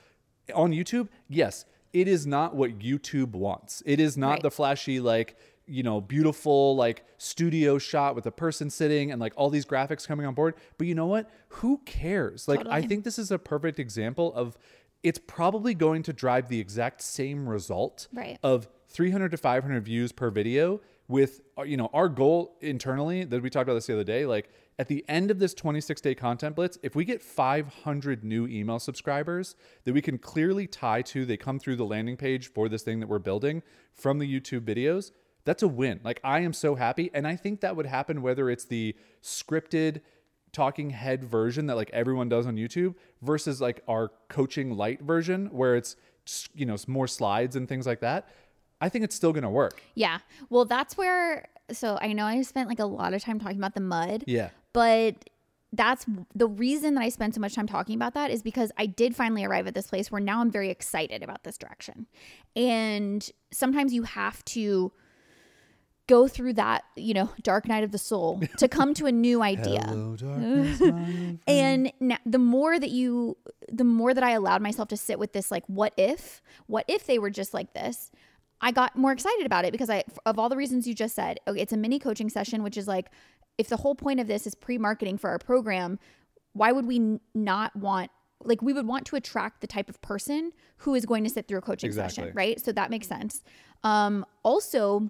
on YouTube. Yes. It is not what YouTube wants. It is not right. The flashy, like you know, beautiful like studio shot with a person sitting and like all these graphics coming on board. But you know what? Who cares? Like, totally. I think this is a perfect example of it's probably going to drive the exact same result of 300 to 500 views per video with, you know, our goal internally that we talked about this the other day, like at the end of this 26-day content blitz, if we get 500 new email subscribers that we can clearly tie to, they come through the landing page for this thing that we're building from the YouTube videos, that's a win. Like, I am so happy. And I think that would happen whether it's the scripted talking head version that like everyone does on YouTube versus like our coaching light version where it's, you know, more slides and things like that. I think it's still going to work. Yeah. Well, that's where, so I know I spent like a lot of time talking about the mud. Yeah. But that's the reason that I spent so much time talking about that is because I did finally arrive at this place where now I'm very excited about this direction. And sometimes you have to go through that, you know, dark night of the soul to come to a new idea. Hello, darkness, and now, the more that I allowed myself to sit with this, like, what if they were just like this? I got more excited about it because of all the reasons you just said, okay, it's a mini coaching session, which is like, if the whole point of this is pre-marketing for our program, why would we not want, like, we would want to attract the type of person who is going to sit through a coaching session, right? So that makes sense. Also,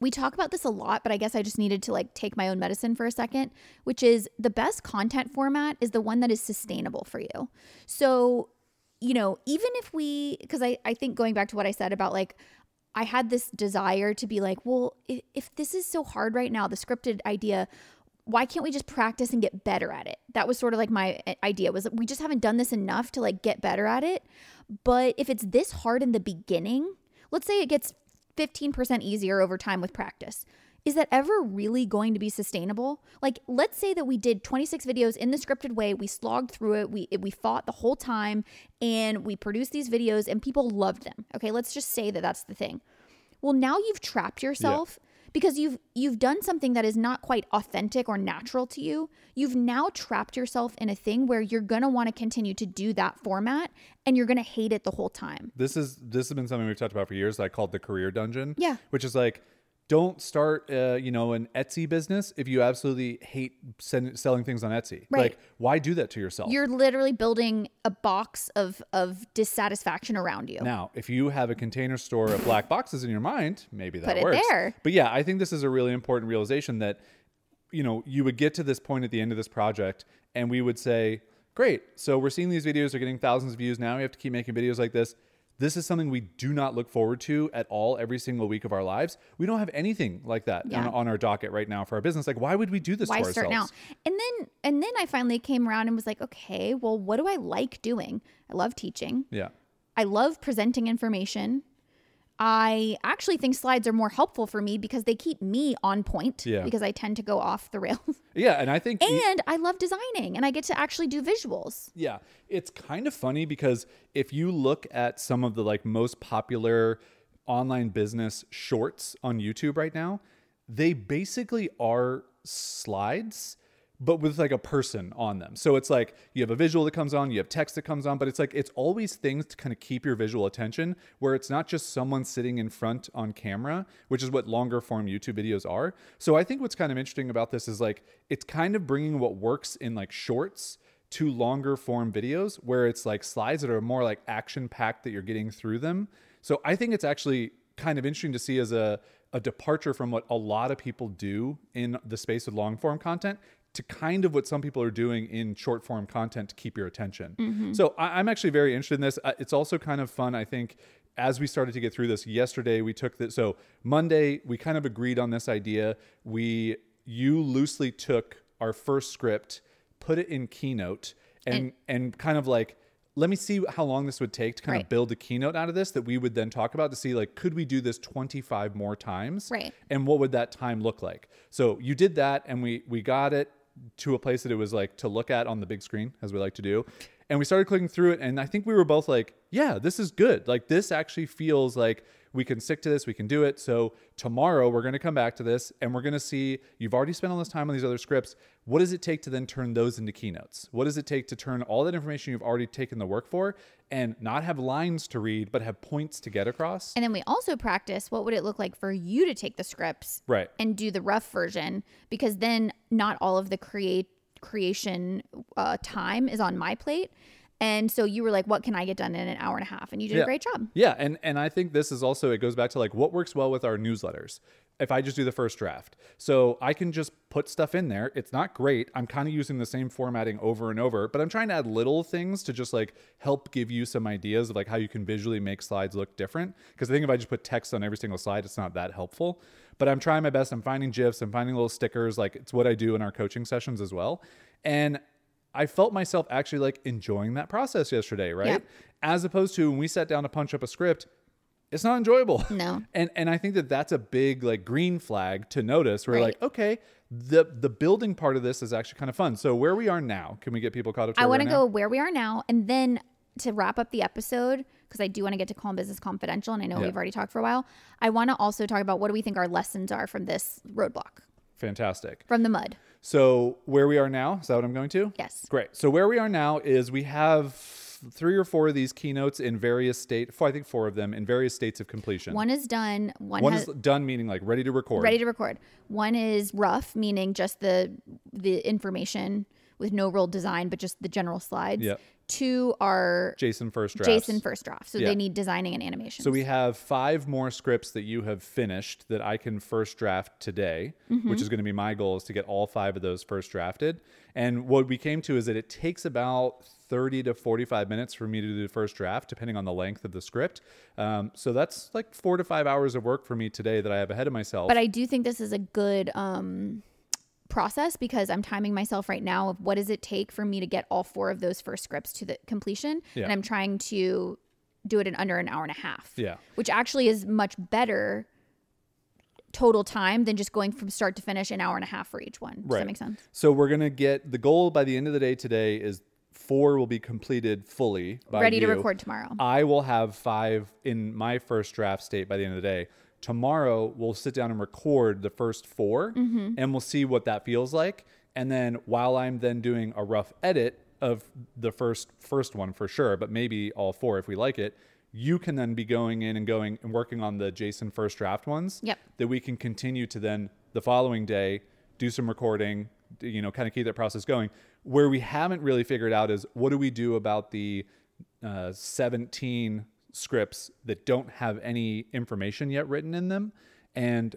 we talk about this a lot, but I guess I just needed to like take my own medicine for a second, which is the best content format is the one that is sustainable for you. So, you know, even if we, because I think going back to what I said about like, I had this desire to be like, well, if this is so hard right now, the scripted idea, why can't we just practice and get better at it? That was sort of like my idea was we just haven't done this enough to like get better at it. But if it's this hard in the beginning, let's say it gets 15% easier over time with practice. Is that ever really going to be sustainable? Like, let's say that we did 26 videos in the scripted way. We slogged through it. We fought the whole time and we produced these videos and people loved them. Okay, let's just say that that's the thing. Well, now you've trapped yourself because you've done something that is not quite authentic or natural to you. You've now trapped yourself in a thing where you're going to want to continue to do that format and you're going to hate it the whole time. This has been something we've talked about for years that I called the career dungeon. Yeah. Which is like, don't start, you know, an Etsy business if you absolutely hate selling things on Etsy. Right. Like, why do that to yourself? You're literally building a box of dissatisfaction around you. Now, if you have a container store of black boxes in your mind, maybe that works. Put it there. But yeah, I think this is a really important realization that, you know, you would get to this point at the end of this project and we would say, great, so we're seeing these videos are getting thousands of views. Now we have to keep making videos like this. This is something we do not look forward to at all every single week of our lives. We don't have anything like that on our docket right now for our business. Like, why would we do this to ourselves? Why start now? And then I finally came around and was like, okay, well, what do I like doing? I love teaching. Yeah. I love presenting information. I actually think slides are more helpful for me because they keep me on point because I tend to go off the rails. Yeah, and I think... And I love designing and I get to actually do visuals. Yeah, it's kind of funny because if you look at some of the like most popular online business shorts on YouTube right now, they basically are slides but with like a person on them. So it's like you have a visual that comes on, you have text that comes on, but it's like it's always things to kind of keep your visual attention where it's not just someone sitting in front on camera, which is what longer form YouTube videos are. So I think what's kind of interesting about this is like it's kind of bringing what works in like shorts to longer form videos where it's like slides that are more like action packed that you're getting through them. So I think it's actually kind of interesting to see as a departure from what a lot of people do in the space of long form content to kind of what some people are doing in short form content to keep your attention. Mm-hmm. So I'm actually very interested in this. It's also kind of fun. I think as we started to get through this yesterday, we took that. So Monday, we kind of agreed on this idea. You loosely took our first script, put it in Keynote and kind of like, let me see how long this would take to kind of build a keynote out of this that we would then talk about to see like, could we do this 25 more times? Right. And what would that time look like? So you did that and we got it to a place that it was like to look at on the big screen as we like to do. And we started clicking through it, and I think we were both like, yeah, this is good. Like, this actually feels like we can stick to this, we can do it. So tomorrow we're going to come back to this and we're going to see, you've already spent all this time on these other scripts. What does it take to then turn those into keynotes? What does it take to turn all that information you've already taken the work for and not have lines to read, but have points to get across? And then we also practice, what would it look like for you to take the scripts and do the rough version? Because then not all of the creation time is on my plate. And so you were like, what can I get done in an hour and a half? And you did a great job. Yeah. And I think this is also, it goes back to like what works well with our newsletters. If I just do the first draft, so I can just put stuff in there. It's not great. I'm kind of using the same formatting over and over, but I'm trying to add little things to just like help give you some ideas of like how you can visually make slides look different. Because I think if I just put text on every single slide, it's not that helpful. But I'm trying my best. I'm finding GIFs. I'm finding little stickers. Like, it's what I do in our coaching sessions as well. And I felt myself actually like enjoying that process yesterday, right? Yeah. As opposed to when we sat down to punch up a script, it's not enjoyable. No. And I think that that's a big like green flag to notice. We're like, okay, the building part of this is actually kind of fun. So where we are now, can we get people caught up to I want to go where we are now. And then to wrap up the episode, because I do want to get to Calm Business Confidential, and I know we've already talked for a while. I want to also talk about what do we think our lessons are from this roadblock. Fantastic. From the mud. So where we are now, is that what I'm going to? Yes. Great. So where we are now is we have 3 or 4 of these keynotes in various states. I think 4 of them in various states of completion. One is done. One is done, meaning like ready to record. Ready to record. One is rough, meaning just the information with no real design, but just the general slides. Yeah. 2 are Jason first draft. So they need designing and animation. So we have 5 more scripts that you have finished that I can first draft today, which is going to be my goal, is to get all 5 of those first drafted. And what we came to is that it takes about 30 to 45 minutes for me to do the first draft, depending on the length of the script. So that's like 4 to 5 hours of work for me today that I have ahead of myself. But I do think this is a good process, because I'm timing myself right now of what does it take for me to get all 4 of those first scripts to the completion. Yeah. And I'm trying to do it in under an hour and a half, which actually is much better total time than just going from start to finish an hour and a half for each one. Does that make sense? So we're going to get, the goal by the end of the day today is 4 will be completed fully. Ready to record tomorrow. I will have 5 in my first draft state by the end of the day. Tomorrow we'll sit down and record the first 4 and we'll see what that feels like. And then while I'm then doing a rough edit of the first one for sure, but maybe all 4 if we like it, you can then be going in and going and working on the Jason first draft ones that we can continue to then the following day, do some recording, you know, kind of keep that process going. Where we haven't really figured out is what do we do about the 17 scripts that don't have any information yet written in them, and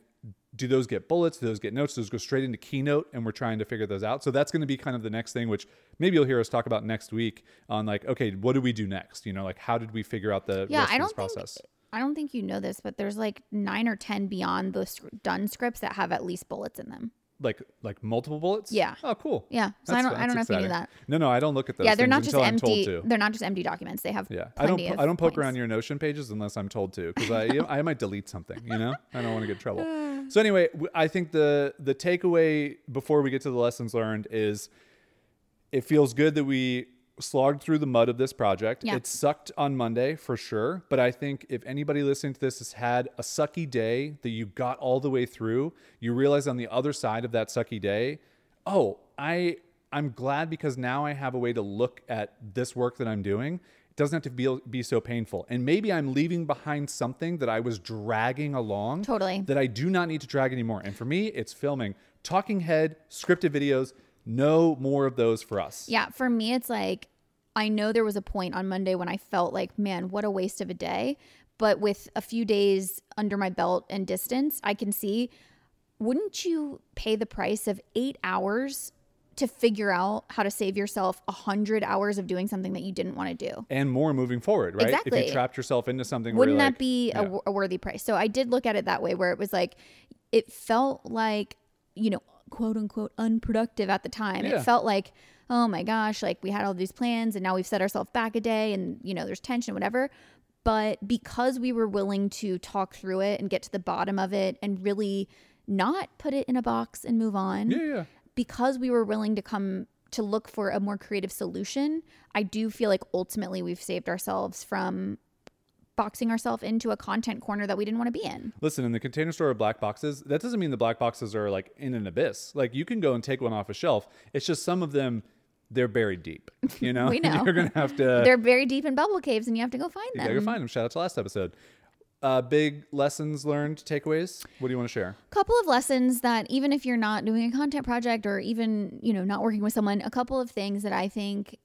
do those get bullets, do those get notes, do those go straight into Keynote? And we're trying to figure those out. So that's going to be kind of the next thing, which maybe you'll hear us talk about next week on like, okay, what do we do next? You know, like how did we figure out the rest of this process? I don't think you know this, but there's like 9 or 10 beyond those done scripts that have at least bullets in them. Like multiple bullets? Yeah. Oh, cool. Yeah. So I don't know exciting. If you knew that. No, I don't look at those. Yeah, they're not just empty. They're not just empty documents. They have I don't poke around your Notion pages unless I'm told to, because I might delete something, you know? I don't want to get in trouble. So anyway, I think the takeaway before we get to the lessons learned is it feels good that we slogged through the mud of this project. Yeah. It sucked on Monday for sure, but I think if anybody listening to this has had a sucky day that you got all the way through, you realize on the other side of that sucky day, oh, I'm glad because now I have a way to look at this work that I'm doing. It doesn't have to be so painful. And maybe I'm leaving behind something that I was dragging along that I do not need to drag anymore. And for me, it's filming, talking head, scripted videos. No more of those for us. Yeah. For me, it's like, I know there was a point on Monday when I felt like, man, what a waste of a day. But with a few days under my belt and distance, I can see, wouldn't you pay the price of 8 hours to figure out how to save yourself 100 hours of doing something that you didn't want to do? And more moving forward, right? Exactly. If you trapped yourself into something. Wouldn't that be a worthy price? So I did look at it that way, where it was like, it felt like, you know, quote unquote unproductive at the time. Yeah. It felt like, oh my gosh, like we had all these plans and now we've set ourselves back a day, and you know, there's tension, whatever. But because we were willing to talk through it and get to the bottom of it and really not put it in a box and move on, because we were willing to come to look for a more creative solution, I do feel like ultimately we've saved ourselves from boxing ourselves into a content corner that we didn't want to be in. Listen, in the Container Store of black boxes, that doesn't mean the black boxes are like in an abyss. Like you can go and take one off a shelf. It's just some of them, they're buried deep. You know, we know. You're going to have to. They're buried deep in bubble caves and you have to go find them. You got to go find them. Shout out to last episode. Big lessons learned, takeaways. What do you want to share? A couple of lessons that even if you're not doing a content project or even, you know, not working with someone, a couple of things that I think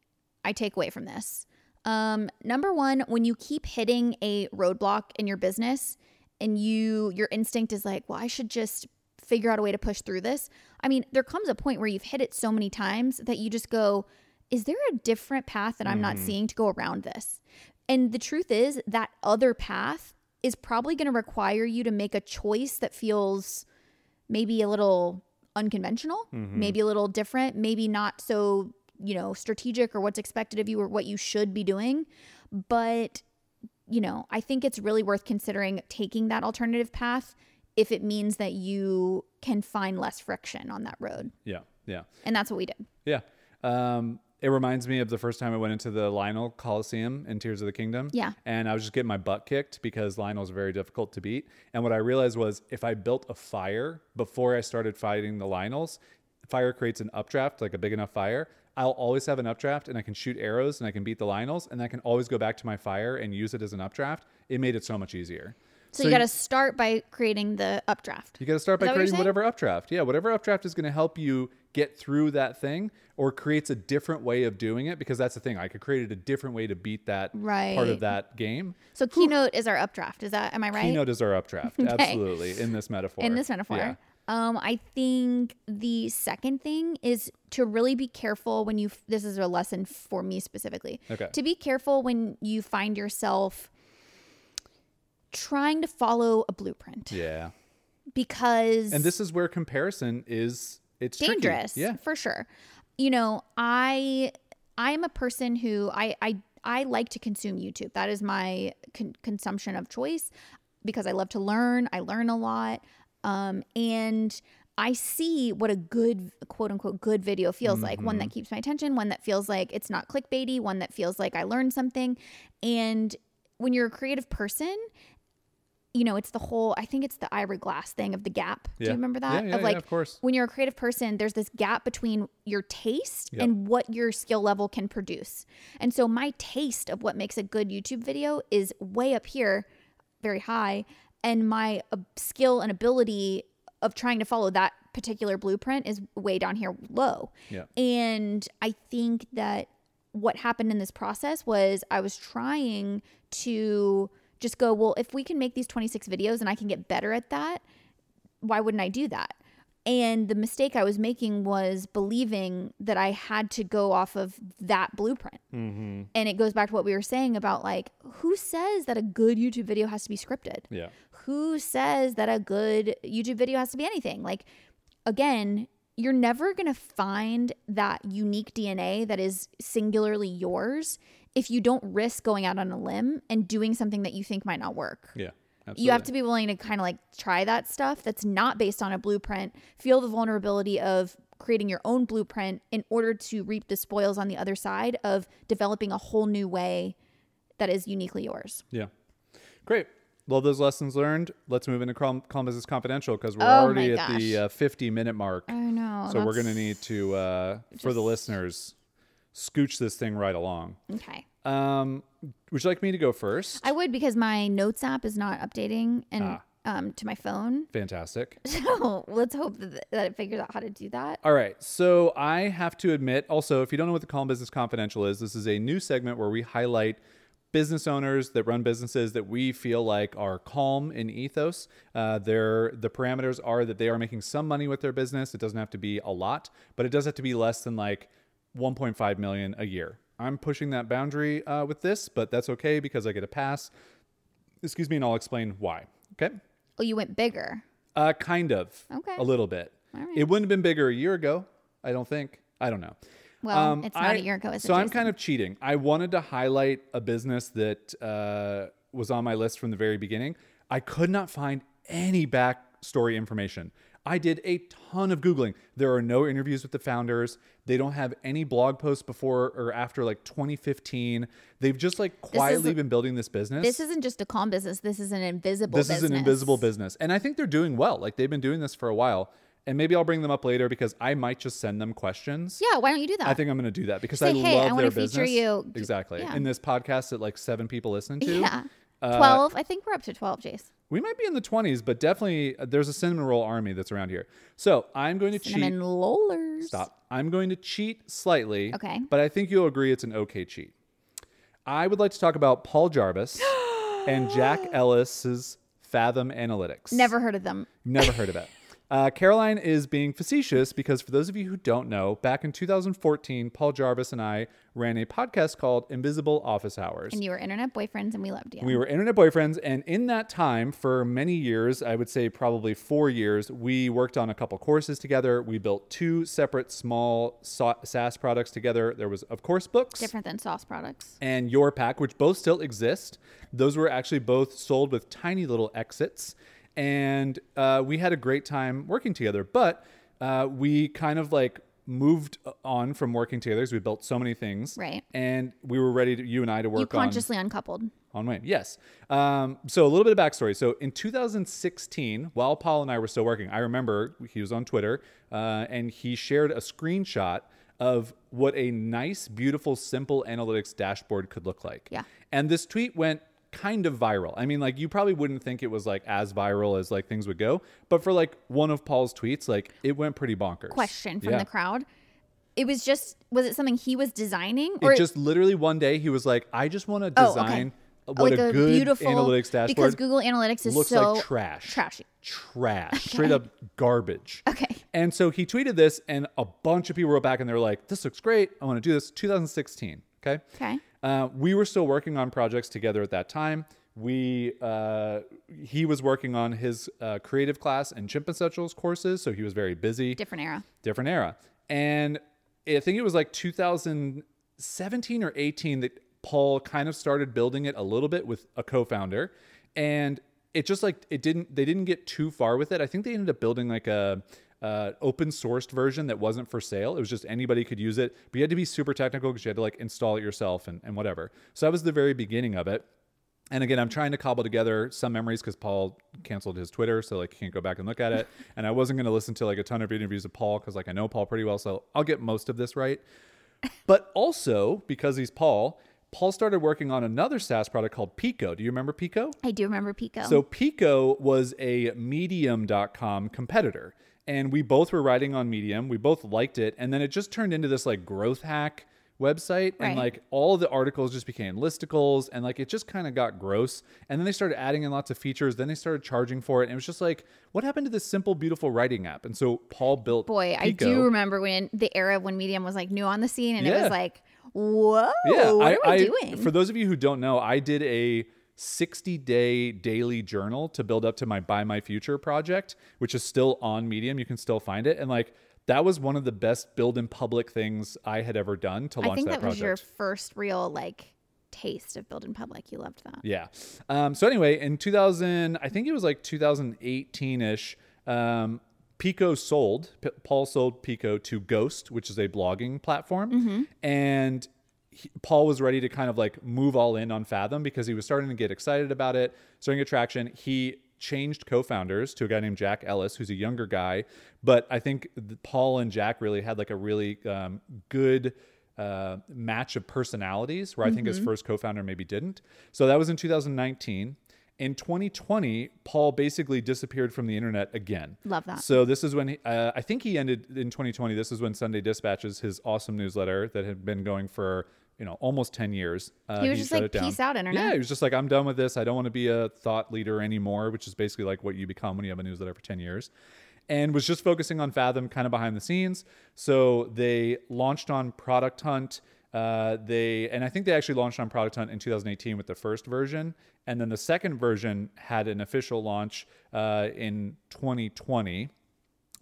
I take away from this. Number one, when you keep hitting a roadblock in your business and your instinct is like, well, I should just figure out a way to push through this. I mean, there comes a point where you've hit it so many times that you just go, is there a different path that I'm not seeing to go around this? And the truth is that other path is probably going to require you to make a choice that feels maybe a little unconventional, maybe a little different, maybe not so, you know, strategic or what's expected of you or what you should be doing. But, you know, I think it's really worth considering taking that alternative path if it means that you can find less friction on that road. Yeah. Yeah. And that's what we did. Yeah. It reminds me of the first time I went into the Lionel Coliseum in Tears of the Kingdom. Yeah. And I was just getting my butt kicked because Lionel's very difficult to beat. And what I realized was if I built a fire before I started fighting the Lionels, fire creates an updraft, like a big enough fire. I'll always have an updraft and I can shoot arrows and I can beat the Lionels and I can always go back to my fire and use it as an updraft. It made it so much easier. So you got to start by creating the updraft. You got to start by creating whatever updraft. Yeah, whatever updraft is going to help you get through that thing or creates a different way of doing it, because that's the thing. I could create a different way to beat that part of that game. So Keynote is our updraft. Is that, am I right? Keynote is our updraft. Okay. Absolutely. In this metaphor. Yeah. I think the second thing is to really be careful when you, this is a lesson for me specifically, to be careful when you find yourself trying to follow a blueprint. Yeah. Because. And this is where comparison is, it's dangerous. Tricky. Yeah, for sure. You know, I am a person who I like to consume YouTube. That is my consumption of choice because I love to learn. I learn a lot. And I see what a good, quote unquote, good video feels like. One that keeps my attention, one that feels like it's not clickbaity, one that feels like I learned something. And when you're a creative person, you know, it's the whole, I think it's the Ira Glass thing of the gap. Yeah. Do you remember that? Yeah, of course. When you're a creative person, there's this gap between your taste and what your skill level can produce. And so my taste of what makes a good YouTube video is way up here, very high. And my skill and ability of trying to follow that particular blueprint is way down here low. Yeah. And I think that what happened in this process was I was trying to just go, well, if we can make these 26 videos and I can get better at that, why wouldn't I do that? And the mistake I was making was believing that I had to go off of that blueprint. And it goes back to what we were saying about, like, who says that a good YouTube video has to be scripted? Yeah. Who says that a good YouTube video has to be anything? Like, again, you're never going to find that unique DNA that is singularly yours if you don't risk going out on a limb and doing something that you think might not work. Yeah, absolutely. You have to be willing to kind of like try that stuff that's not based on a blueprint, feel the vulnerability of creating your own blueprint in order to reap the spoils on the other side of developing a whole new way that is uniquely yours. Yeah. Great. Love those lessons learned. Let's move into Calm Business Confidential because we're already at the 50-minute mark. I know. So we're going to need to, for the listeners, scooch this thing right along. Okay. Would you like me to go first? I would, because my notes app is not updating and to my phone. Fantastic. So let's hope that it figures out how to do that. All right. So I have to admit, also, if you don't know what the Calm Business Confidential is, this is a new segment where we highlight business owners that run businesses that we feel like are calm in ethos. The parameters are that they are making some money with their business. It doesn't have to be a lot, but it does have to be less than like 1.5 million a year. I'm pushing that boundary with this, but that's okay because I get a pass. Excuse me, and I'll explain why. Okay. Well, you went bigger. Kind of. Okay. A little bit. All right. It wouldn't have been bigger a year ago, I don't think. I don't know. Well, it's not a year ago, is it? So I'm kind of cheating. I wanted to highlight a business that was on my list from the very beginning. I could not find any backstory information. I did a ton of Googling. There are no interviews with the founders. They don't have any blog posts before or after like 2015. They've just like quietly been building this business. This isn't just a calm business. This is an invisible business. This is an invisible business. And I think they're doing well. Like they've been doing this for a while. And maybe I'll bring them up later because I might just send them questions. Yeah, why don't you do that? I think I'm going to do that because I love their business. Hey, I want to feature you. Exactly. Yeah. In this podcast that like 7 people listen to. Yeah. 12. I think we're up to 12, Jace. We might be in the 20s, but definitely there's a cinnamon roll army that's around here. So I'm going to cinnamon rollers. Stop. I'm going to cheat slightly. Okay. But I think you'll agree it's an okay cheat. I would like to talk about Paul Jarvis and Jack Ellis's Fathom Analytics. Never heard of them. Never heard of that. Caroline is being facetious because for those of you who don't know, back in 2014, Paul Jarvis and I ran a podcast called Invisible Office Hours. And you were internet boyfriends and we loved you. We were internet boyfriends. And in that time, for many years, I would say probably 4 years, we worked on a couple courses together. We built 2 separate small SaaS products together. There was, of course, books. Different than SaaS products. And Your Pack, which both still exist. Those were actually both sold with tiny little exits. And we had a great time working together, but we kind of like moved on from working together because we built so many things. Right. And we were ready to, you and I, to work on. You consciously uncoupled. On WAME, yes. So a little bit of backstory. So in 2016, while Paul and I were still working, I remember he was on Twitter and he shared a screenshot of what a nice, beautiful, simple analytics dashboard could look like. Yeah. And this tweet went kind of viral. I mean, like, you probably wouldn't think it was like as viral as like things would go, but for like one of Paul's tweets, like it went pretty bonkers. Question from the crowd. It was just, was it something he was designing? Or it just literally one day he was like, I just want to design what like a good beautiful analytics dashboard. Because Google Analytics is looks so like trash. Trashy. Trash. Okay. Straight up garbage. Okay. And so he tweeted this and a bunch of people wrote back and they were like, this looks great. I want to do this. 2016. Okay. Okay. We were still working on projects together at that time. He was working on his Creative Class and Chimp Essentials courses, so he was very busy. Different era. And I think it was like 2017 or 18 that Paul kind of started building it a little bit with a co-founder, and it just like they didn't get too far with it. I think they ended up building like a open sourced version that wasn't for sale. It was just anybody could use it, but you had to be super technical because you had to like install it yourself and whatever. So that was the very beginning of it. And again, I'm trying to cobble together some memories because Paul canceled his Twitter, so like you can't go back and look at it. And I wasn't going to listen to like a ton of interviews of Paul because like I know Paul pretty well, so I'll get most of this right. But also because he's Paul started working on another SaaS product called Pico. Do you remember Pico? I do remember Pico. So Pico was a Medium.com competitor. And we both were writing on Medium. We both liked it. And then it just turned into this like growth hack website. Right. And like all the articles just became listicles. And like it just kind of got gross. And then they started adding in lots of features. Then they started charging for it. And it was just like, what happened to this simple, beautiful writing app? And so Paul built Pico. I do remember when the era when Medium was like new on the scene. And it was like, whoa, what are we doing? For those of you who don't know, I did a 60-day daily journal to build up to my Buy My Future project, which is still on Medium. You can still find it. And like that was one of the best build in public things I had ever done to launch that project. I think that was your first real like taste of build in public. You loved that. Yeah. So anyway, in 2018-ish, Pico sold. Paul sold Pico to Ghost, which is a blogging platform. Mm-hmm. And Paul was ready to kind of like move all in on Fathom because he was starting to get excited about it, starting to get traction. He changed co-founders to a guy named Jack Ellis, who's a younger guy. But I think Paul and Jack really had like a really good match of personalities where I think his first co-founder maybe didn't. So that was in 2019. In 2020, Paul basically disappeared from the internet again. Love that. So this is when, I think he ended in 2020. This is when Sunday Dispatches, his awesome newsletter that had been going for, almost 10 years. He was just like, peace out, internet. Yeah, he was just like, I'm done with this. I don't want to be a thought leader anymore, which is basically like what you become when you have a newsletter for 10 years. And was just focusing on Fathom kind of behind the scenes. So they launched on Product Hunt. I think they actually launched on Product Hunt in 2018 with the first version. And then the second version had an official launch in 2020.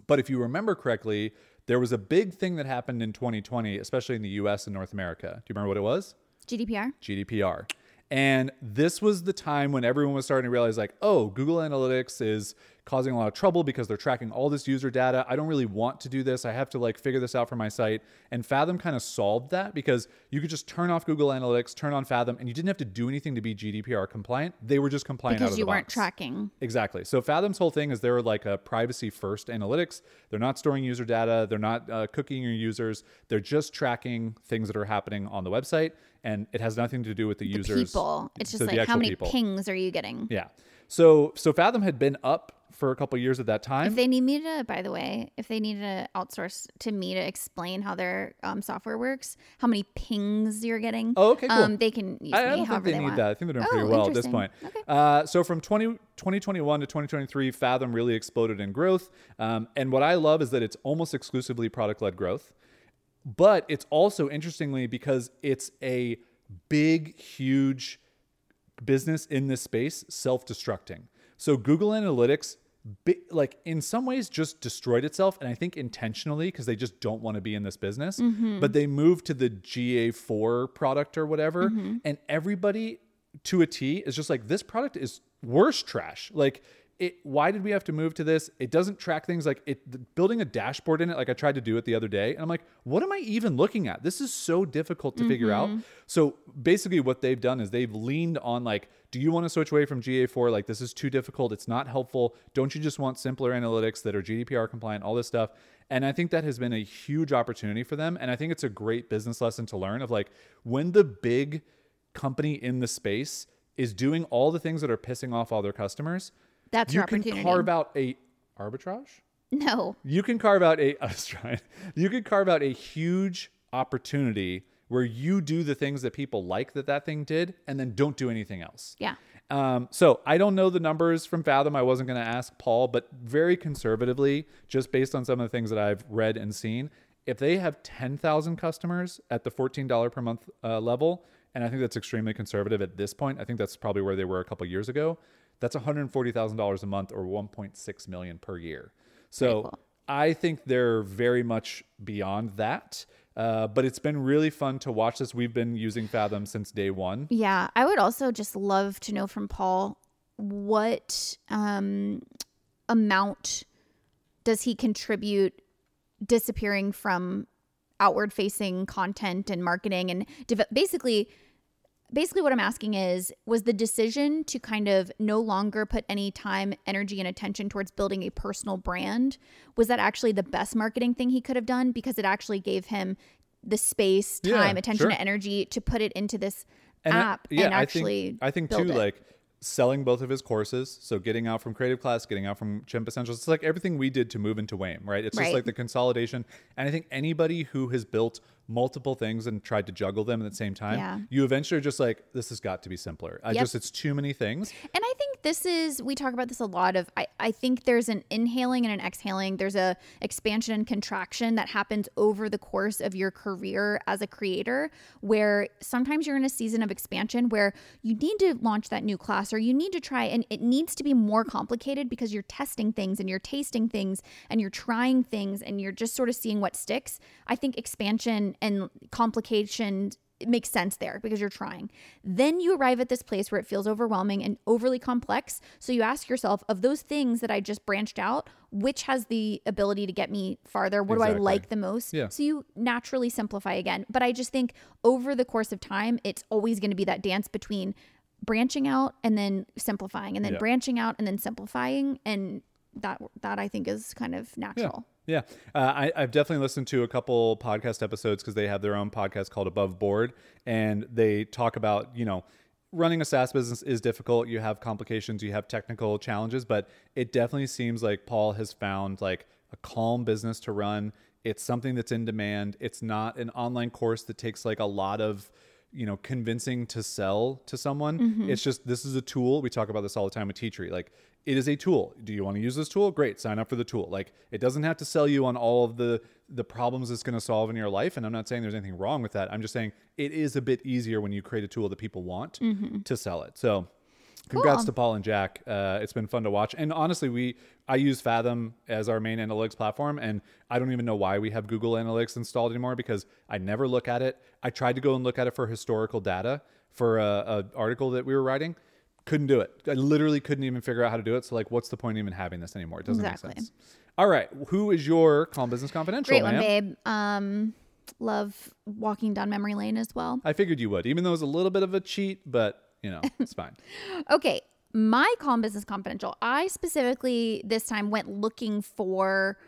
But if you remember correctly, there was a big thing that happened in 2020, especially in the US and North America. Do you remember what it was? GDPR. GDPR. And this was the time when everyone was starting to realize like, oh, Google Analytics is causing a lot of trouble because they're tracking all this user data. I don't really want to do this. I have to like figure this out for my site. And Fathom kind of solved that because you could just turn off Google Analytics, turn on Fathom, and you didn't have to do anything to be GDPR compliant. They were just compliant because out of the box. Because you weren't tracking. Exactly. So Fathom's whole thing is they're like a privacy first analytics. They're not storing user data. They're not cooking your users. They're just tracking things that are happening on the website. And it has nothing to do with the users. People. It's just like how many people. Pings are you getting? Yeah. So Fathom had been up for a couple of years at that time. If they need me to, by the way, if they need to outsource to me to explain how their software works, how many pings you're getting. Oh, okay, cool. They can use me however they want. I don't think they need that. I think they're doing pretty well at this point. Okay. So from 2021 to 2023, Fathom really exploded in growth. And what I love is that it's almost exclusively product-led growth. But it's also, interestingly, because it's a big, huge business in this space, self-destructing. So Google Analytics, like in some ways, just destroyed itself. And I think intentionally, because they just don't want to be in this business. Mm-hmm. But they moved to the GA4 product or whatever. Mm-hmm. And everybody to a T is just like, this product is worse trash. Like, why did we have to move to this? It doesn't track things like building a dashboard in it. Like I tried to do it the other day and I'm like, what am I even looking at? This is so difficult to mm-hmm. figure out. So basically what they've done is they've leaned on like, do you want to switch away from GA4? Like this is too difficult. It's not helpful. Don't you just want simpler analytics that are GDPR compliant, all this stuff? And I think that has been a huge opportunity for them. And I think it's a great business lesson to learn of like when the big company in the space is doing all the things that are pissing off all their customers, that's your opportunity. You can carve out a arbitrage? No. You can carve out a huge opportunity where you do the things that people like that thing did and then don't do anything else. Yeah. So I don't know the numbers from Fathom. I wasn't going to ask Paul, but very conservatively, just based on some of the things that I've read and seen, if they have 10,000 customers at the $14 per month level, and I think that's extremely conservative at this point. I think that's probably where they were a couple of years ago. That's $140,000 a month or $1.6 million per year. So cool. I think they're very much beyond that. But it's been really fun to watch this. We've been using Fathom since day one. Yeah. I would also just love to know from Paul, what amount does he contribute disappearing from outward-facing content and marketing and basically what I'm asking is, was the decision to kind of no longer put any time, energy, and attention towards building a personal brand, was that actually the best marketing thing he could have done? Because it actually gave him the space, time, attention, and energy to put it into this app and actually I think too, like selling both of his courses. So getting out from Creative Class, getting out from Chimp Essentials. It's like everything we did to move into WAME, right? It's just like the consolidation. And I think anybody who has built multiple things and tried to juggle them at the same time, you eventually are just like, this has got to be simpler. It's too many things. And I think we talk about this a lot of, I think there's an inhaling and an exhaling. There's a expansion and contraction that happens over the course of your career as a creator, where sometimes you're in a season of expansion where you need to launch that new class or you need to try, and it needs to be more complicated because you're testing things and you're tasting things and you're trying things and you're just sort of seeing what sticks. I think expansion and complication, it makes sense there because you're trying. Then you arrive at this place where it feels overwhelming and overly complex. So you ask yourself, of those things that I just branched out, which has the ability to get me farther? What do I like the most? Yeah. So you naturally simplify again. But I just think over the course of time, it's always going to be that dance between branching out and then simplifying and then branching out and then simplifying. And that I think is kind of natural. Yeah. Yeah, I've definitely listened to a couple podcast episodes because they have their own podcast called Above Board, and they talk about, running a SaaS business is difficult. You have complications, you have technical challenges, but it definitely seems like Paul has found like a calm business to run. It's something that's in demand. It's not an online course that takes like a lot of convincing to sell to someone. Mm-hmm. It's just, this is a tool. We talk about this all the time with Teachery. Like, it is a tool. Do you want to use this tool? Great. Sign up for the tool. Like, it doesn't have to sell you on all of the problems it's going to solve in your life. And I'm not saying there's anything wrong with that. I'm just saying it is a bit easier when you create a tool that people want mm-hmm. to sell it. So congrats to Paul and Jack. It's been fun to watch. And honestly, I use Fathom as our main analytics platform. And I don't even know why we have Google Analytics installed anymore because I never look at it. I tried to go and look at it for historical data for an article that we were writing. Couldn't do it. I literally couldn't even figure out how to do it. So like, what's the point of even having this anymore? It doesn't make sense. All right. Who is your Calm Business Confidential? Great one, babe. Love walking down memory lane as well. I figured you would, even though it's a little bit of a cheat, but you know, it's fine. Okay. My Calm Business Confidential. I specifically this time went looking for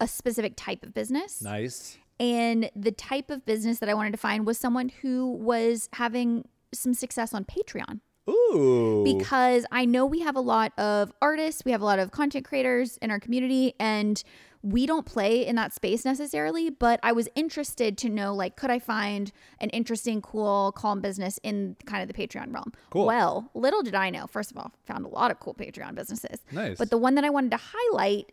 a specific type of business. Nice. And the type of business that I wanted to find was someone who was having some success on Patreon. Ooh. Because I know we have a lot of artists, we have a lot of content creators in our community, and we don't play in that space necessarily, but I was interested to know, like, could I find an interesting, cool, calm business in kind of the Patreon realm? Cool. Well, little did I know, first of all, found a lot of cool Patreon businesses. Nice. But the one that I wanted to highlight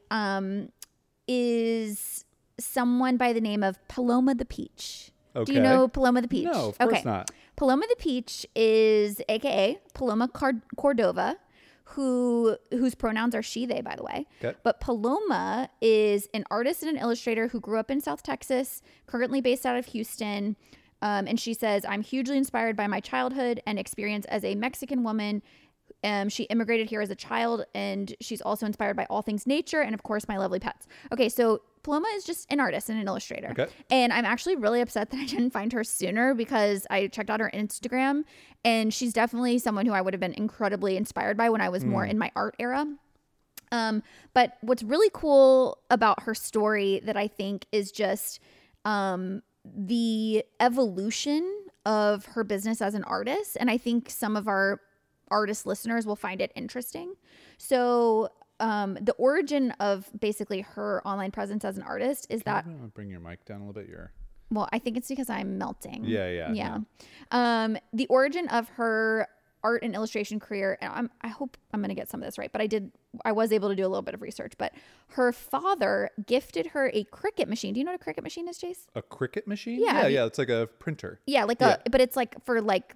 is someone by the name of Paloma the Peach. Okay. Do you know Paloma the Peach? No, of course not. Paloma the Peach is AKA Paloma Cordova, whose pronouns are she, they, by the way. Okay. But Paloma is an artist and an illustrator who grew up in South Texas, currently based out of Houston. And she says, I'm hugely inspired by my childhood and experience as a Mexican woman. She immigrated here as a child, and she's also inspired by all things nature and, of course, my lovely pets. Okay, so Paloma is just an artist and an illustrator. Okay. And I'm actually really upset that I didn't find her sooner, because I checked out her Instagram, and she's definitely someone who I would have been incredibly inspired by when I was more in my art era. But what's really cool about her story that I think is just the evolution of her business as an artist. And I think some of our artist listeners will find it interesting. So the origin of basically her online presence as an artist is that... I'm gonna bring your mic down a little bit. Well, I think it's because I'm melting. Yeah. The origin of her art and illustration career, and I hope I'm going to get some of this right, but I was able to do a little bit of research, but her father gifted her a Cricut machine. Do you know what a Cricut machine is, Jace? A Cricut machine? Yeah. It's like a printer. But it's like for like...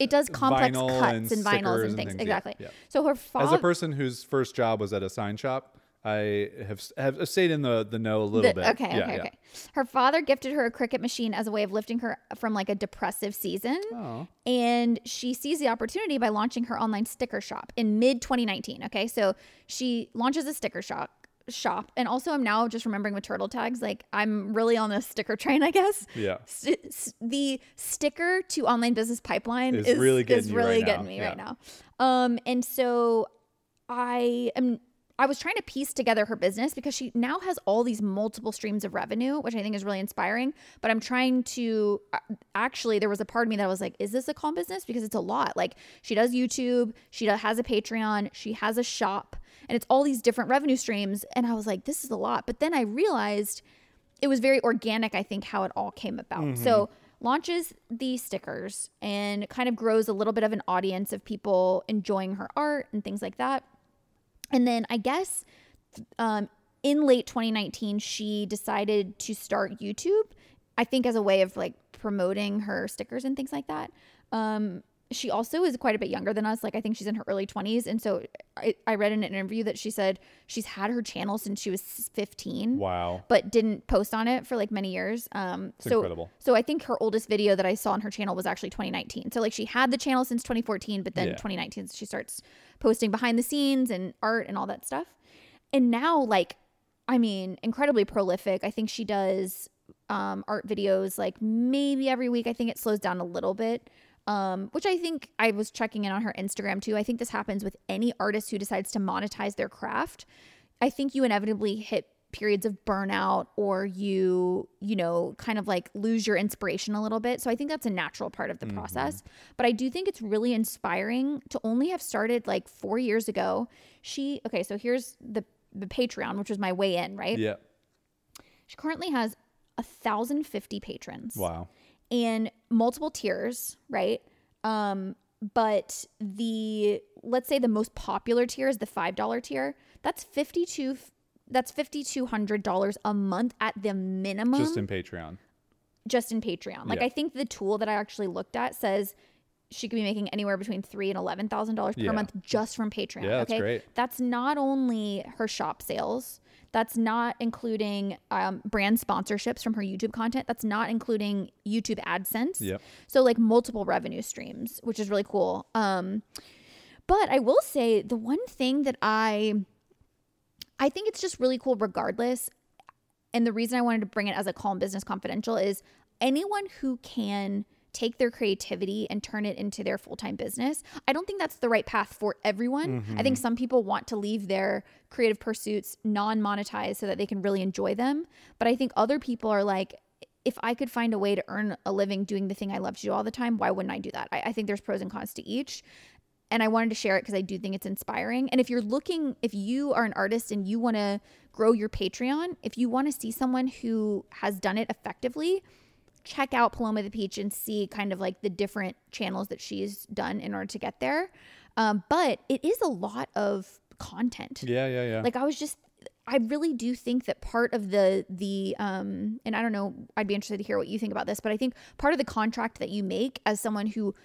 It does complex cuts and vinyls and things. Exactly. Yeah. So her father... As a person whose first job was at a sign shop, I have stayed in the know a little bit. Okay. Her father gifted her a Cricut machine as a way of lifting her from like a depressive season. Oh. And she seized the opportunity by launching her online sticker shop in mid-2019. Okay, so she launches a sticker shop. And also I'm now just remembering with turtle tags, like I'm really on the sticker train, I guess. Yeah. The sticker to online business pipeline is really getting me right now. And so I was trying to piece together her business because she now has all these multiple streams of revenue, which I think is really inspiring. But I'm trying to, actually, there was a part of me that was like, is this a calm business? Because it's a lot. Like she does YouTube, she has a Patreon, she has a shop, and it's all these different revenue streams. And I was like, this is a lot. But then I realized it was very organic, I think, how it all came about. Mm-hmm. So launches the stickers and kind of grows a little bit of an audience of people enjoying her art and things like that. And then I guess in late 2019, she decided to start YouTube, I think as a way of like promoting her stickers and things like that. She also is quite a bit younger than us. Like I think she's in her early 20s. And so I read in an interview that she said she's had her channel since she was 15. Wow. But didn't post on it for like many years. So incredible. So I think her oldest video that I saw on her channel was actually 2019. So like she had the channel since 2014, but then 2019 she starts posting behind the scenes and art and all that stuff. And now like, I mean, incredibly prolific. I think she does art videos like maybe every week. I think it slows down a little bit. Which I think I was checking in on her Instagram too. I think this happens with any artist who decides to monetize their craft. I think you inevitably hit periods of burnout or you know, kind of like lose your inspiration a little bit. So I think that's a natural part of the process. But I do think it's really inspiring to only have started like 4 years ago. So here's the Patreon, which was my way in, right? Yeah. She currently has 1,050 patrons. Wow. And multiple tiers, right? But let's say the most popular tier is the $5 tier. That's $5,200 a month at the minimum. Just in Patreon. Like I think the tool that I actually looked at says she could be making anywhere between $3,000 and $11,000 per month just from Patreon. Yeah, that's great. That's not only her shop sales. That's not including brand sponsorships from her YouTube content. That's not including YouTube AdSense. Yep. So like multiple revenue streams, which is really cool. But I will say the one thing that I think it's just really cool regardless, and the reason I wanted to bring it as a call in Business Confidential is anyone who can take their creativity and turn it into their full-time business. I don't think that's the right path for everyone. Mm-hmm. I think some people want to leave their creative pursuits non-monetized so that they can really enjoy them. But I think other people are like, if I could find a way to earn a living doing the thing I love to do all the time, why wouldn't I do that? I think there's pros and cons to each. And I wanted to share it because I do think it's inspiring. And if you're looking, if you are an artist and you want to grow your Patreon, if you want to see someone who has done it effectively, check out Paloma the Peach and see kind of like the different channels that she's done in order to get there. But it is a lot of content. Yeah. Like I really do think that part of the and I don't know, I'd be interested to hear what you think about this, but I think part of the contract that you make as someone who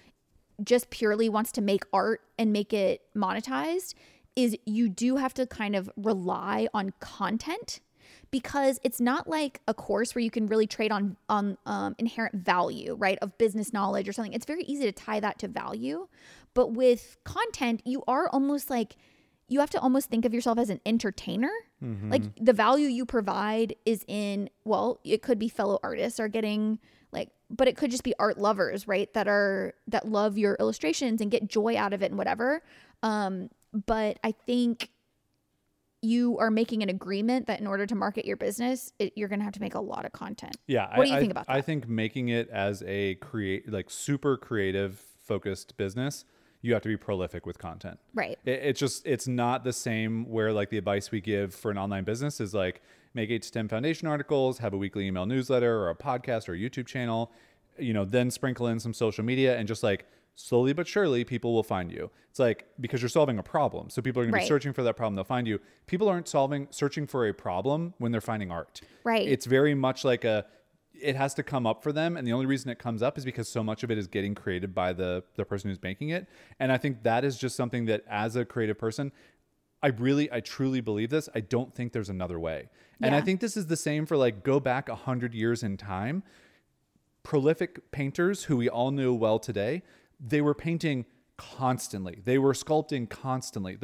just purely wants to make art and make it monetized is you do have to kind of rely on content, because it's not like a course where you can really trade on inherent value, right, of business knowledge or something. It's very easy to tie that to value. But with content, you are almost like, you have to almost think of yourself as an entertainer. Mm-hmm. Like the value you provide is in, well, it could be fellow artists are getting like, but it could just be art lovers, right, that love your illustrations and get joy out of it and whatever. But I think you are making an agreement that in order to market your business, you're going to have to make a lot of content. Yeah. What do you think about that? I think making it as a super creative focused business, you have to be prolific with content. Right. It's not the same where like the advice we give for an online business is like make 8 to 10 foundation articles, have a weekly email newsletter or a podcast or a YouTube channel, then sprinkle in some social media and just like slowly but surely people will find you. It's like, because you're solving a problem. So people are going to be searching for that problem. They'll find you. People aren't searching for a problem when they're finding art. Right. It's very much like it has to come up for them. And the only reason it comes up is because so much of it is getting created by the person who's making it. And I think that is just something that as a creative person, I truly believe this. I don't think there's another way. Yeah. And I think this is the same for like, go back 100 years in time. Prolific painters who we all know well today, they were painting constantly. They were sculpting constantly.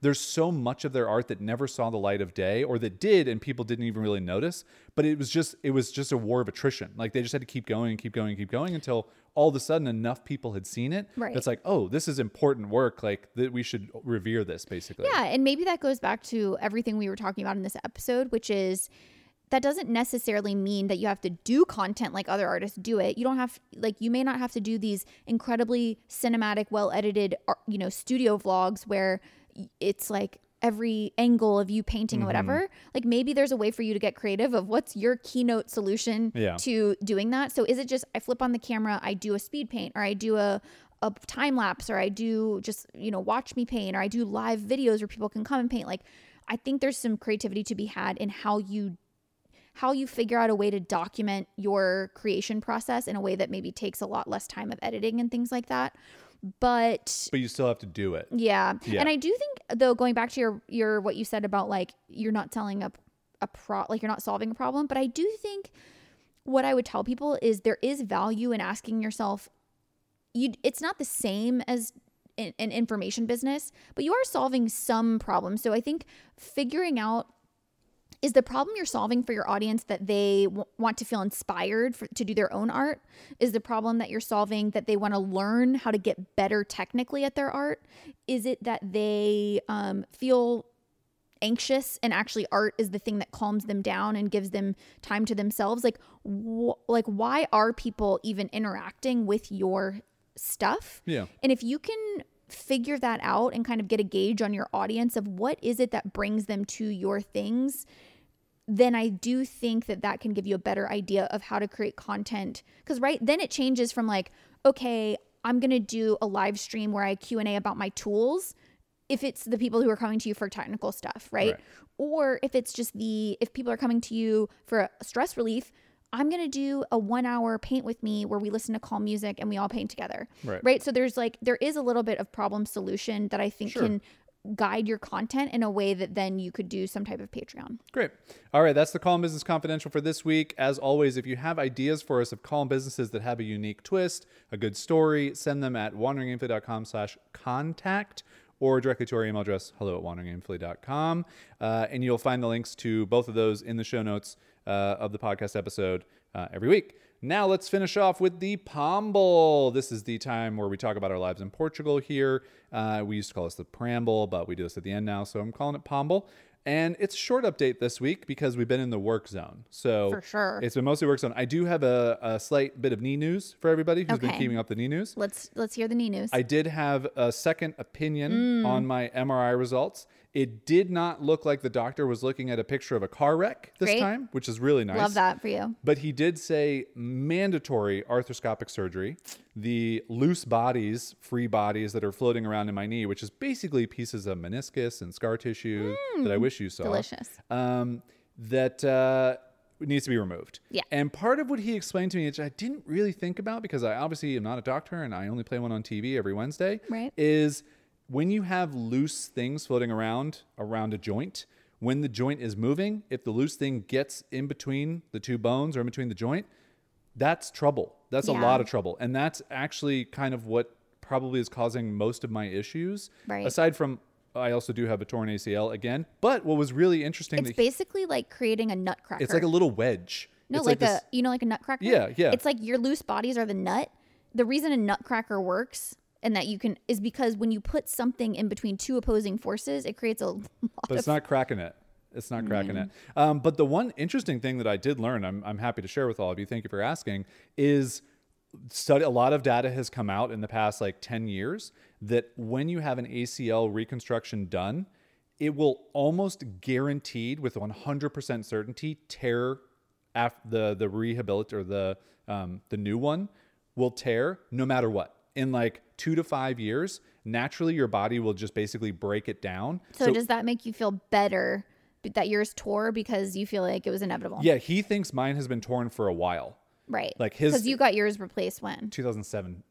There's so much of their art that never saw the light of day, or that did and people didn't even really notice, but it was just a war of attrition. Like they just had to keep going and keep going and keep going until all of a sudden enough people had seen it. Right. That's like, oh, this is important work. Like that we should revere this basically. Yeah. And maybe that goes back to everything we were talking about in this episode, which is that doesn't necessarily mean that you have to do content like other artists do it. You don't have you may not have to do these incredibly cinematic, well-edited, studio vlogs where it's like every angle of you painting or whatever. Like maybe there's a way for you to get creative of what's your Keynote solution to doing that. So is it just I flip on the camera, I do a speed paint, or I do a time lapse, or I do just, watch me paint, or I do live videos where people can come and paint. Like I think there's some creativity to be had in how you figure out a way to document your creation process in a way that maybe takes a lot less time of editing and things like that. But you still have to do it. Yeah. And I do think though, going back to your what you said about like, you're not telling you're not solving a problem. But I do think what I would tell people is there is value in asking yourself, it's not the same as an information business, but you are solving some problems. So I think figuring out, is the problem you're solving for your audience that they want to feel inspired to do their own art? Is the problem that you're solving that they want to learn how to get better technically at their art? Is it that they feel anxious and actually art is the thing that calms them down and gives them time to themselves? Like, why are people even interacting with your stuff? Yeah. And if you can figure that out and kind of get a gauge on your audience of what is it that brings them to your things, then I do think that can give you a better idea of how to create content. Because right then it changes from like, okay, I'm going to do a live stream where I Q&A about my tools, if it's the people who are coming to you for technical stuff, right? Or if it's just if people are coming to you for stress relief, I'm going to do a 1-hour paint with me where we listen to calm music and we all paint together. Right. So there is a little bit of problem solution that I think can guide your content in a way that then you could do some type of Patreon. Great. All right. That's the Calm Business Confidential for this week. As always, if you have ideas for us of calm businesses that have a unique twist, a good story, send them at wanderingaimfully.com/contact or directly to our email address, hello@wanderingaimfully.com. And you'll find the links to both of those in the show notes of the podcast episode every week. Now let's finish off with the Pomble. This is the time where we talk about our lives in Portugal here. We used to call this the Pramble, but we do this at the end now, so I'm calling it Pomble. And it's a short update this week because we've been in the work zone. So for sure. It's been mostly work zone. I do have a slight bit of knee news for everybody who's been keeping up the knee news. Let's hear the knee news. I did have a second opinion on my MRI results. It did not look like the doctor was looking at a picture of a car wreck this time, which is really nice. Love that for you. But he did say mandatory arthroscopic surgery. The loose bodies, free bodies that are floating around in my knee, which is basically pieces of meniscus and scar tissue that I wish you saw. Delicious. That needs to be removed. Yeah. And part of what he explained to me, which I didn't really think about because I obviously am not a doctor and I only play one on TV every Wednesday, is... when you have loose things floating around a joint, when the joint is moving, if the loose thing gets in between the two bones or in between the joint, that's trouble. That's a lot of trouble. And that's actually kind of what probably is causing most of my issues. Right. Aside from, I also do have a torn ACL again. But what was really interesting... it's basically like creating a nutcracker. It's like a little wedge. No, like a, you know, like a nutcracker? Yeah, yeah. It's like your loose bodies are the nut. The reason a nutcracker works... and that you can is because when you put something in between two opposing forces, it creates a lot of... but it's not cracking it. It's not cracking it. But the one interesting thing that I did learn, I'm happy to share with all of you, thank you for asking, is a lot of data has come out in the past like 10 years that when you have an ACL reconstruction done, it will almost guaranteed with 100% certainty tear after the rehabilitate or the new one will tear no matter what. In like 2 to 5 years, naturally your body will just basically break it down. So does that make you feel better that yours tore because you feel like it was inevitable? Yeah, he thinks mine has been torn for a while. Right. Like his, because you got yours replaced when? 2007.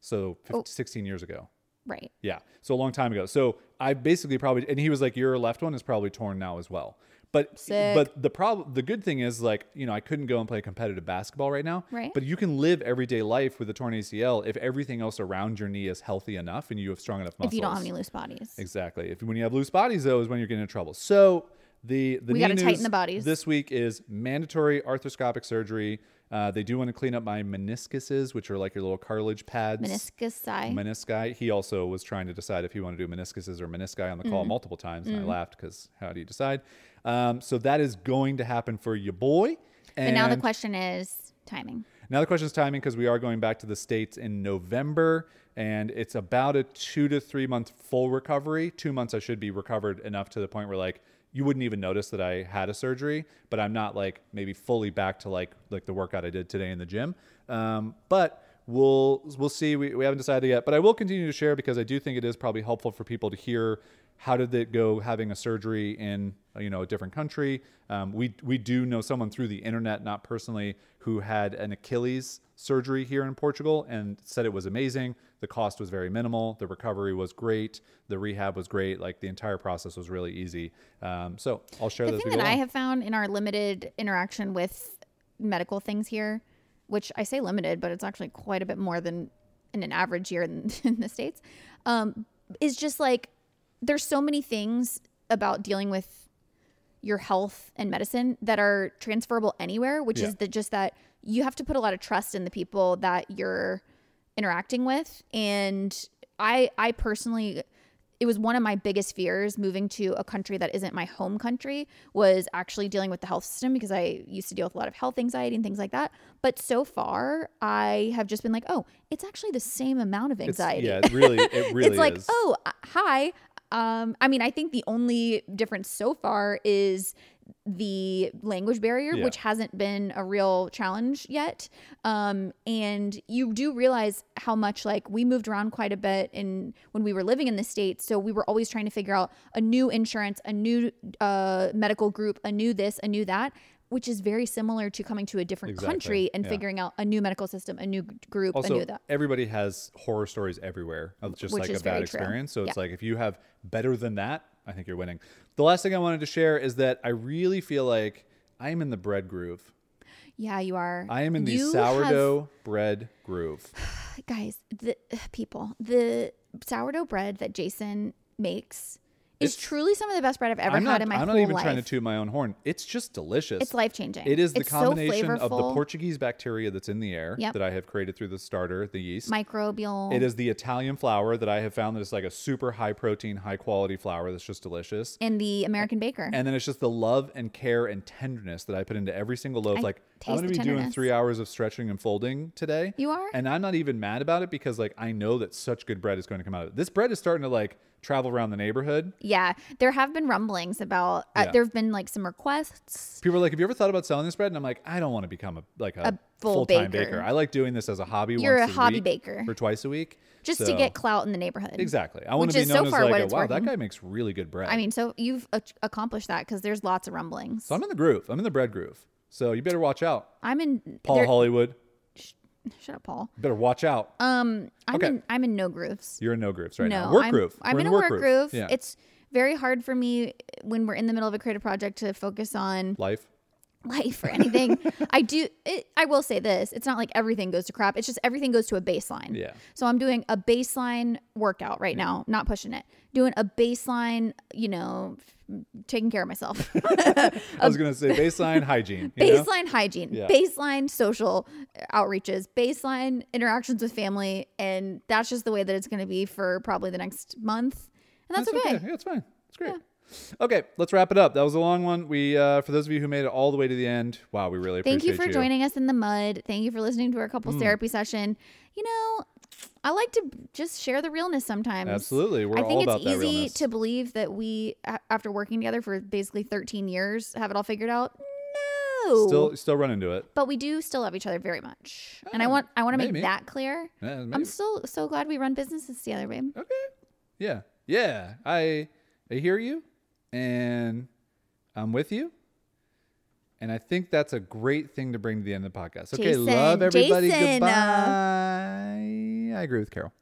So 16 years ago. Right. Yeah. So a long time ago. So I basically probably, and he was like, your left one is probably torn now as well. But sick. But the problem, the good thing is, like, you know, I couldn't go and play competitive basketball right now. Right. But you can live everyday life with a torn ACL if everything else around your knee is healthy enough and you have strong enough muscles. If you don't have any loose bodies. Exactly. If when you have loose bodies, though, is when you're getting in trouble. So the we got to tighten the bodies. This week is mandatory arthroscopic surgery. They do want to clean up my meniscuses, which are like your little cartilage pads. Meniscus. Menisci. He also was trying to decide if he wanted to do meniscuses or menisci on the call multiple times. And I laughed because how do you decide? So that is going to happen for your boy. And now the question is timing. Now the question is timing because we are going back to the States in November. And it's about a 2 to 3 month full recovery. 2 months I should be recovered enough to the point where like, you wouldn't even notice that I had a surgery, but I'm not like maybe fully back to like the workout I did today in the gym. But we'll see. We haven't decided yet, but I will continue to share because I do think it is probably helpful for people to hear how did it go having a surgery in, you know, a different country. We do know someone through the internet, not personally, who had an Achilles surgery here in Portugal and said it was amazing. The cost was very minimal. The recovery was great. The rehab was great. Like the entire process was really easy. So I'll share those. The thing that I have found in our limited interaction with medical things here, which I say limited, but it's actually quite a bit more than in an average year in the States, is just like there's so many things about dealing with your health and medicine that are transferable anywhere, which is just that you have to put a lot of trust in the people that you're interacting with. And I personally, it was one of my biggest fears moving to a country that isn't my home country was actually dealing with the health system because I used to deal with a lot of health anxiety and things like that. But so far I have just been like, oh, it's actually the same amount of anxiety. It really it's like, oh, hi. I mean, I think the only difference so far is the language barrier, which hasn't been a real challenge yet. And you do realize how much like we moved around quite a bit in when we were living in the States. So we were always trying to figure out a new insurance, a new medical group, a new this, a new that. which is very similar to coming to a different country and figuring out a new medical system, a new group, also, a new that. Everybody has horror stories everywhere of just which like a bad experience. So it's like, if you have better than that, I think you're winning. The last thing I wanted to share is that I really feel like I am in the bread groove. Yeah, you are. I am in the sourdough bread groove. Guys, the sourdough bread that Jason makes is truly some of the best bread I've ever had in my whole life. I'm not even trying to toot my own horn. It's just delicious. It's life-changing. It is the combination of the Portuguese bacteria that's in the air that I have created through the starter, the yeast. Microbial. It is the Italian flour that I have found that is like a super high-protein, high-quality flour that's just delicious. And the American baker. And then it's just the love and care and tenderness that I put into every single loaf. Like, I'm going to be doing 3 hours of stretching and folding today. You are? And I'm not even mad about it because, like, I know that such good bread is going to come out of it. This bread is starting to, like, travel around the neighborhood. Yeah. There have been rumblings about, there have been like some requests. People are like, have you ever thought about selling this bread? And I'm like, I don't want to become a full-time baker. I like doing this as a hobby. You're once a hobby week baker. Or twice a week. Just to get clout in the neighborhood. Exactly. I want to be known as like, wow, that guy makes really good bread. I mean, so you've accomplished that because there's lots of rumblings. So I'm in the groove. I'm in the bread groove. So you better watch out. I'm in. Paul Hollywood. Shut up, Paul. Better watch out. I'm in no grooves. You're in no grooves right now. Work groove. I'm in a work groove. Yeah. It's very hard for me when we're in the middle of a creative project to focus on life or anything. I will say this. It's not like everything goes to crap. It's just everything goes to a baseline. Yeah. So I'm doing a baseline workout right now, not pushing it. Doing a baseline, taking care of myself. I was going to say baseline hygiene. Yeah. Baseline social outreaches, baseline interactions with family. And that's just the way that it's going to be for probably the next month. And that's okay. Yeah, it's fine. It's great. Yeah. Okay, let's wrap it up. That was a long one. We, for those of you who made it all the way to the end, wow, we really appreciate you. Thank you for joining us in the mud. Thank you for listening to our couples therapy session. I like to just share the realness sometimes. Absolutely. We're all about that realness. I think it's easy to believe that we, after working together for basically 13 years, have it all figured out. No. Still run into it. But we do still love each other very much. Oh, and I want to make that clear. I'm still so glad we run businesses together, babe. Okay. Yeah. Yeah. I hear you. And I'm with you. And I think that's a great thing to bring to the end of the podcast. Okay, love everybody. Jason. Goodbye. I agree with Carol.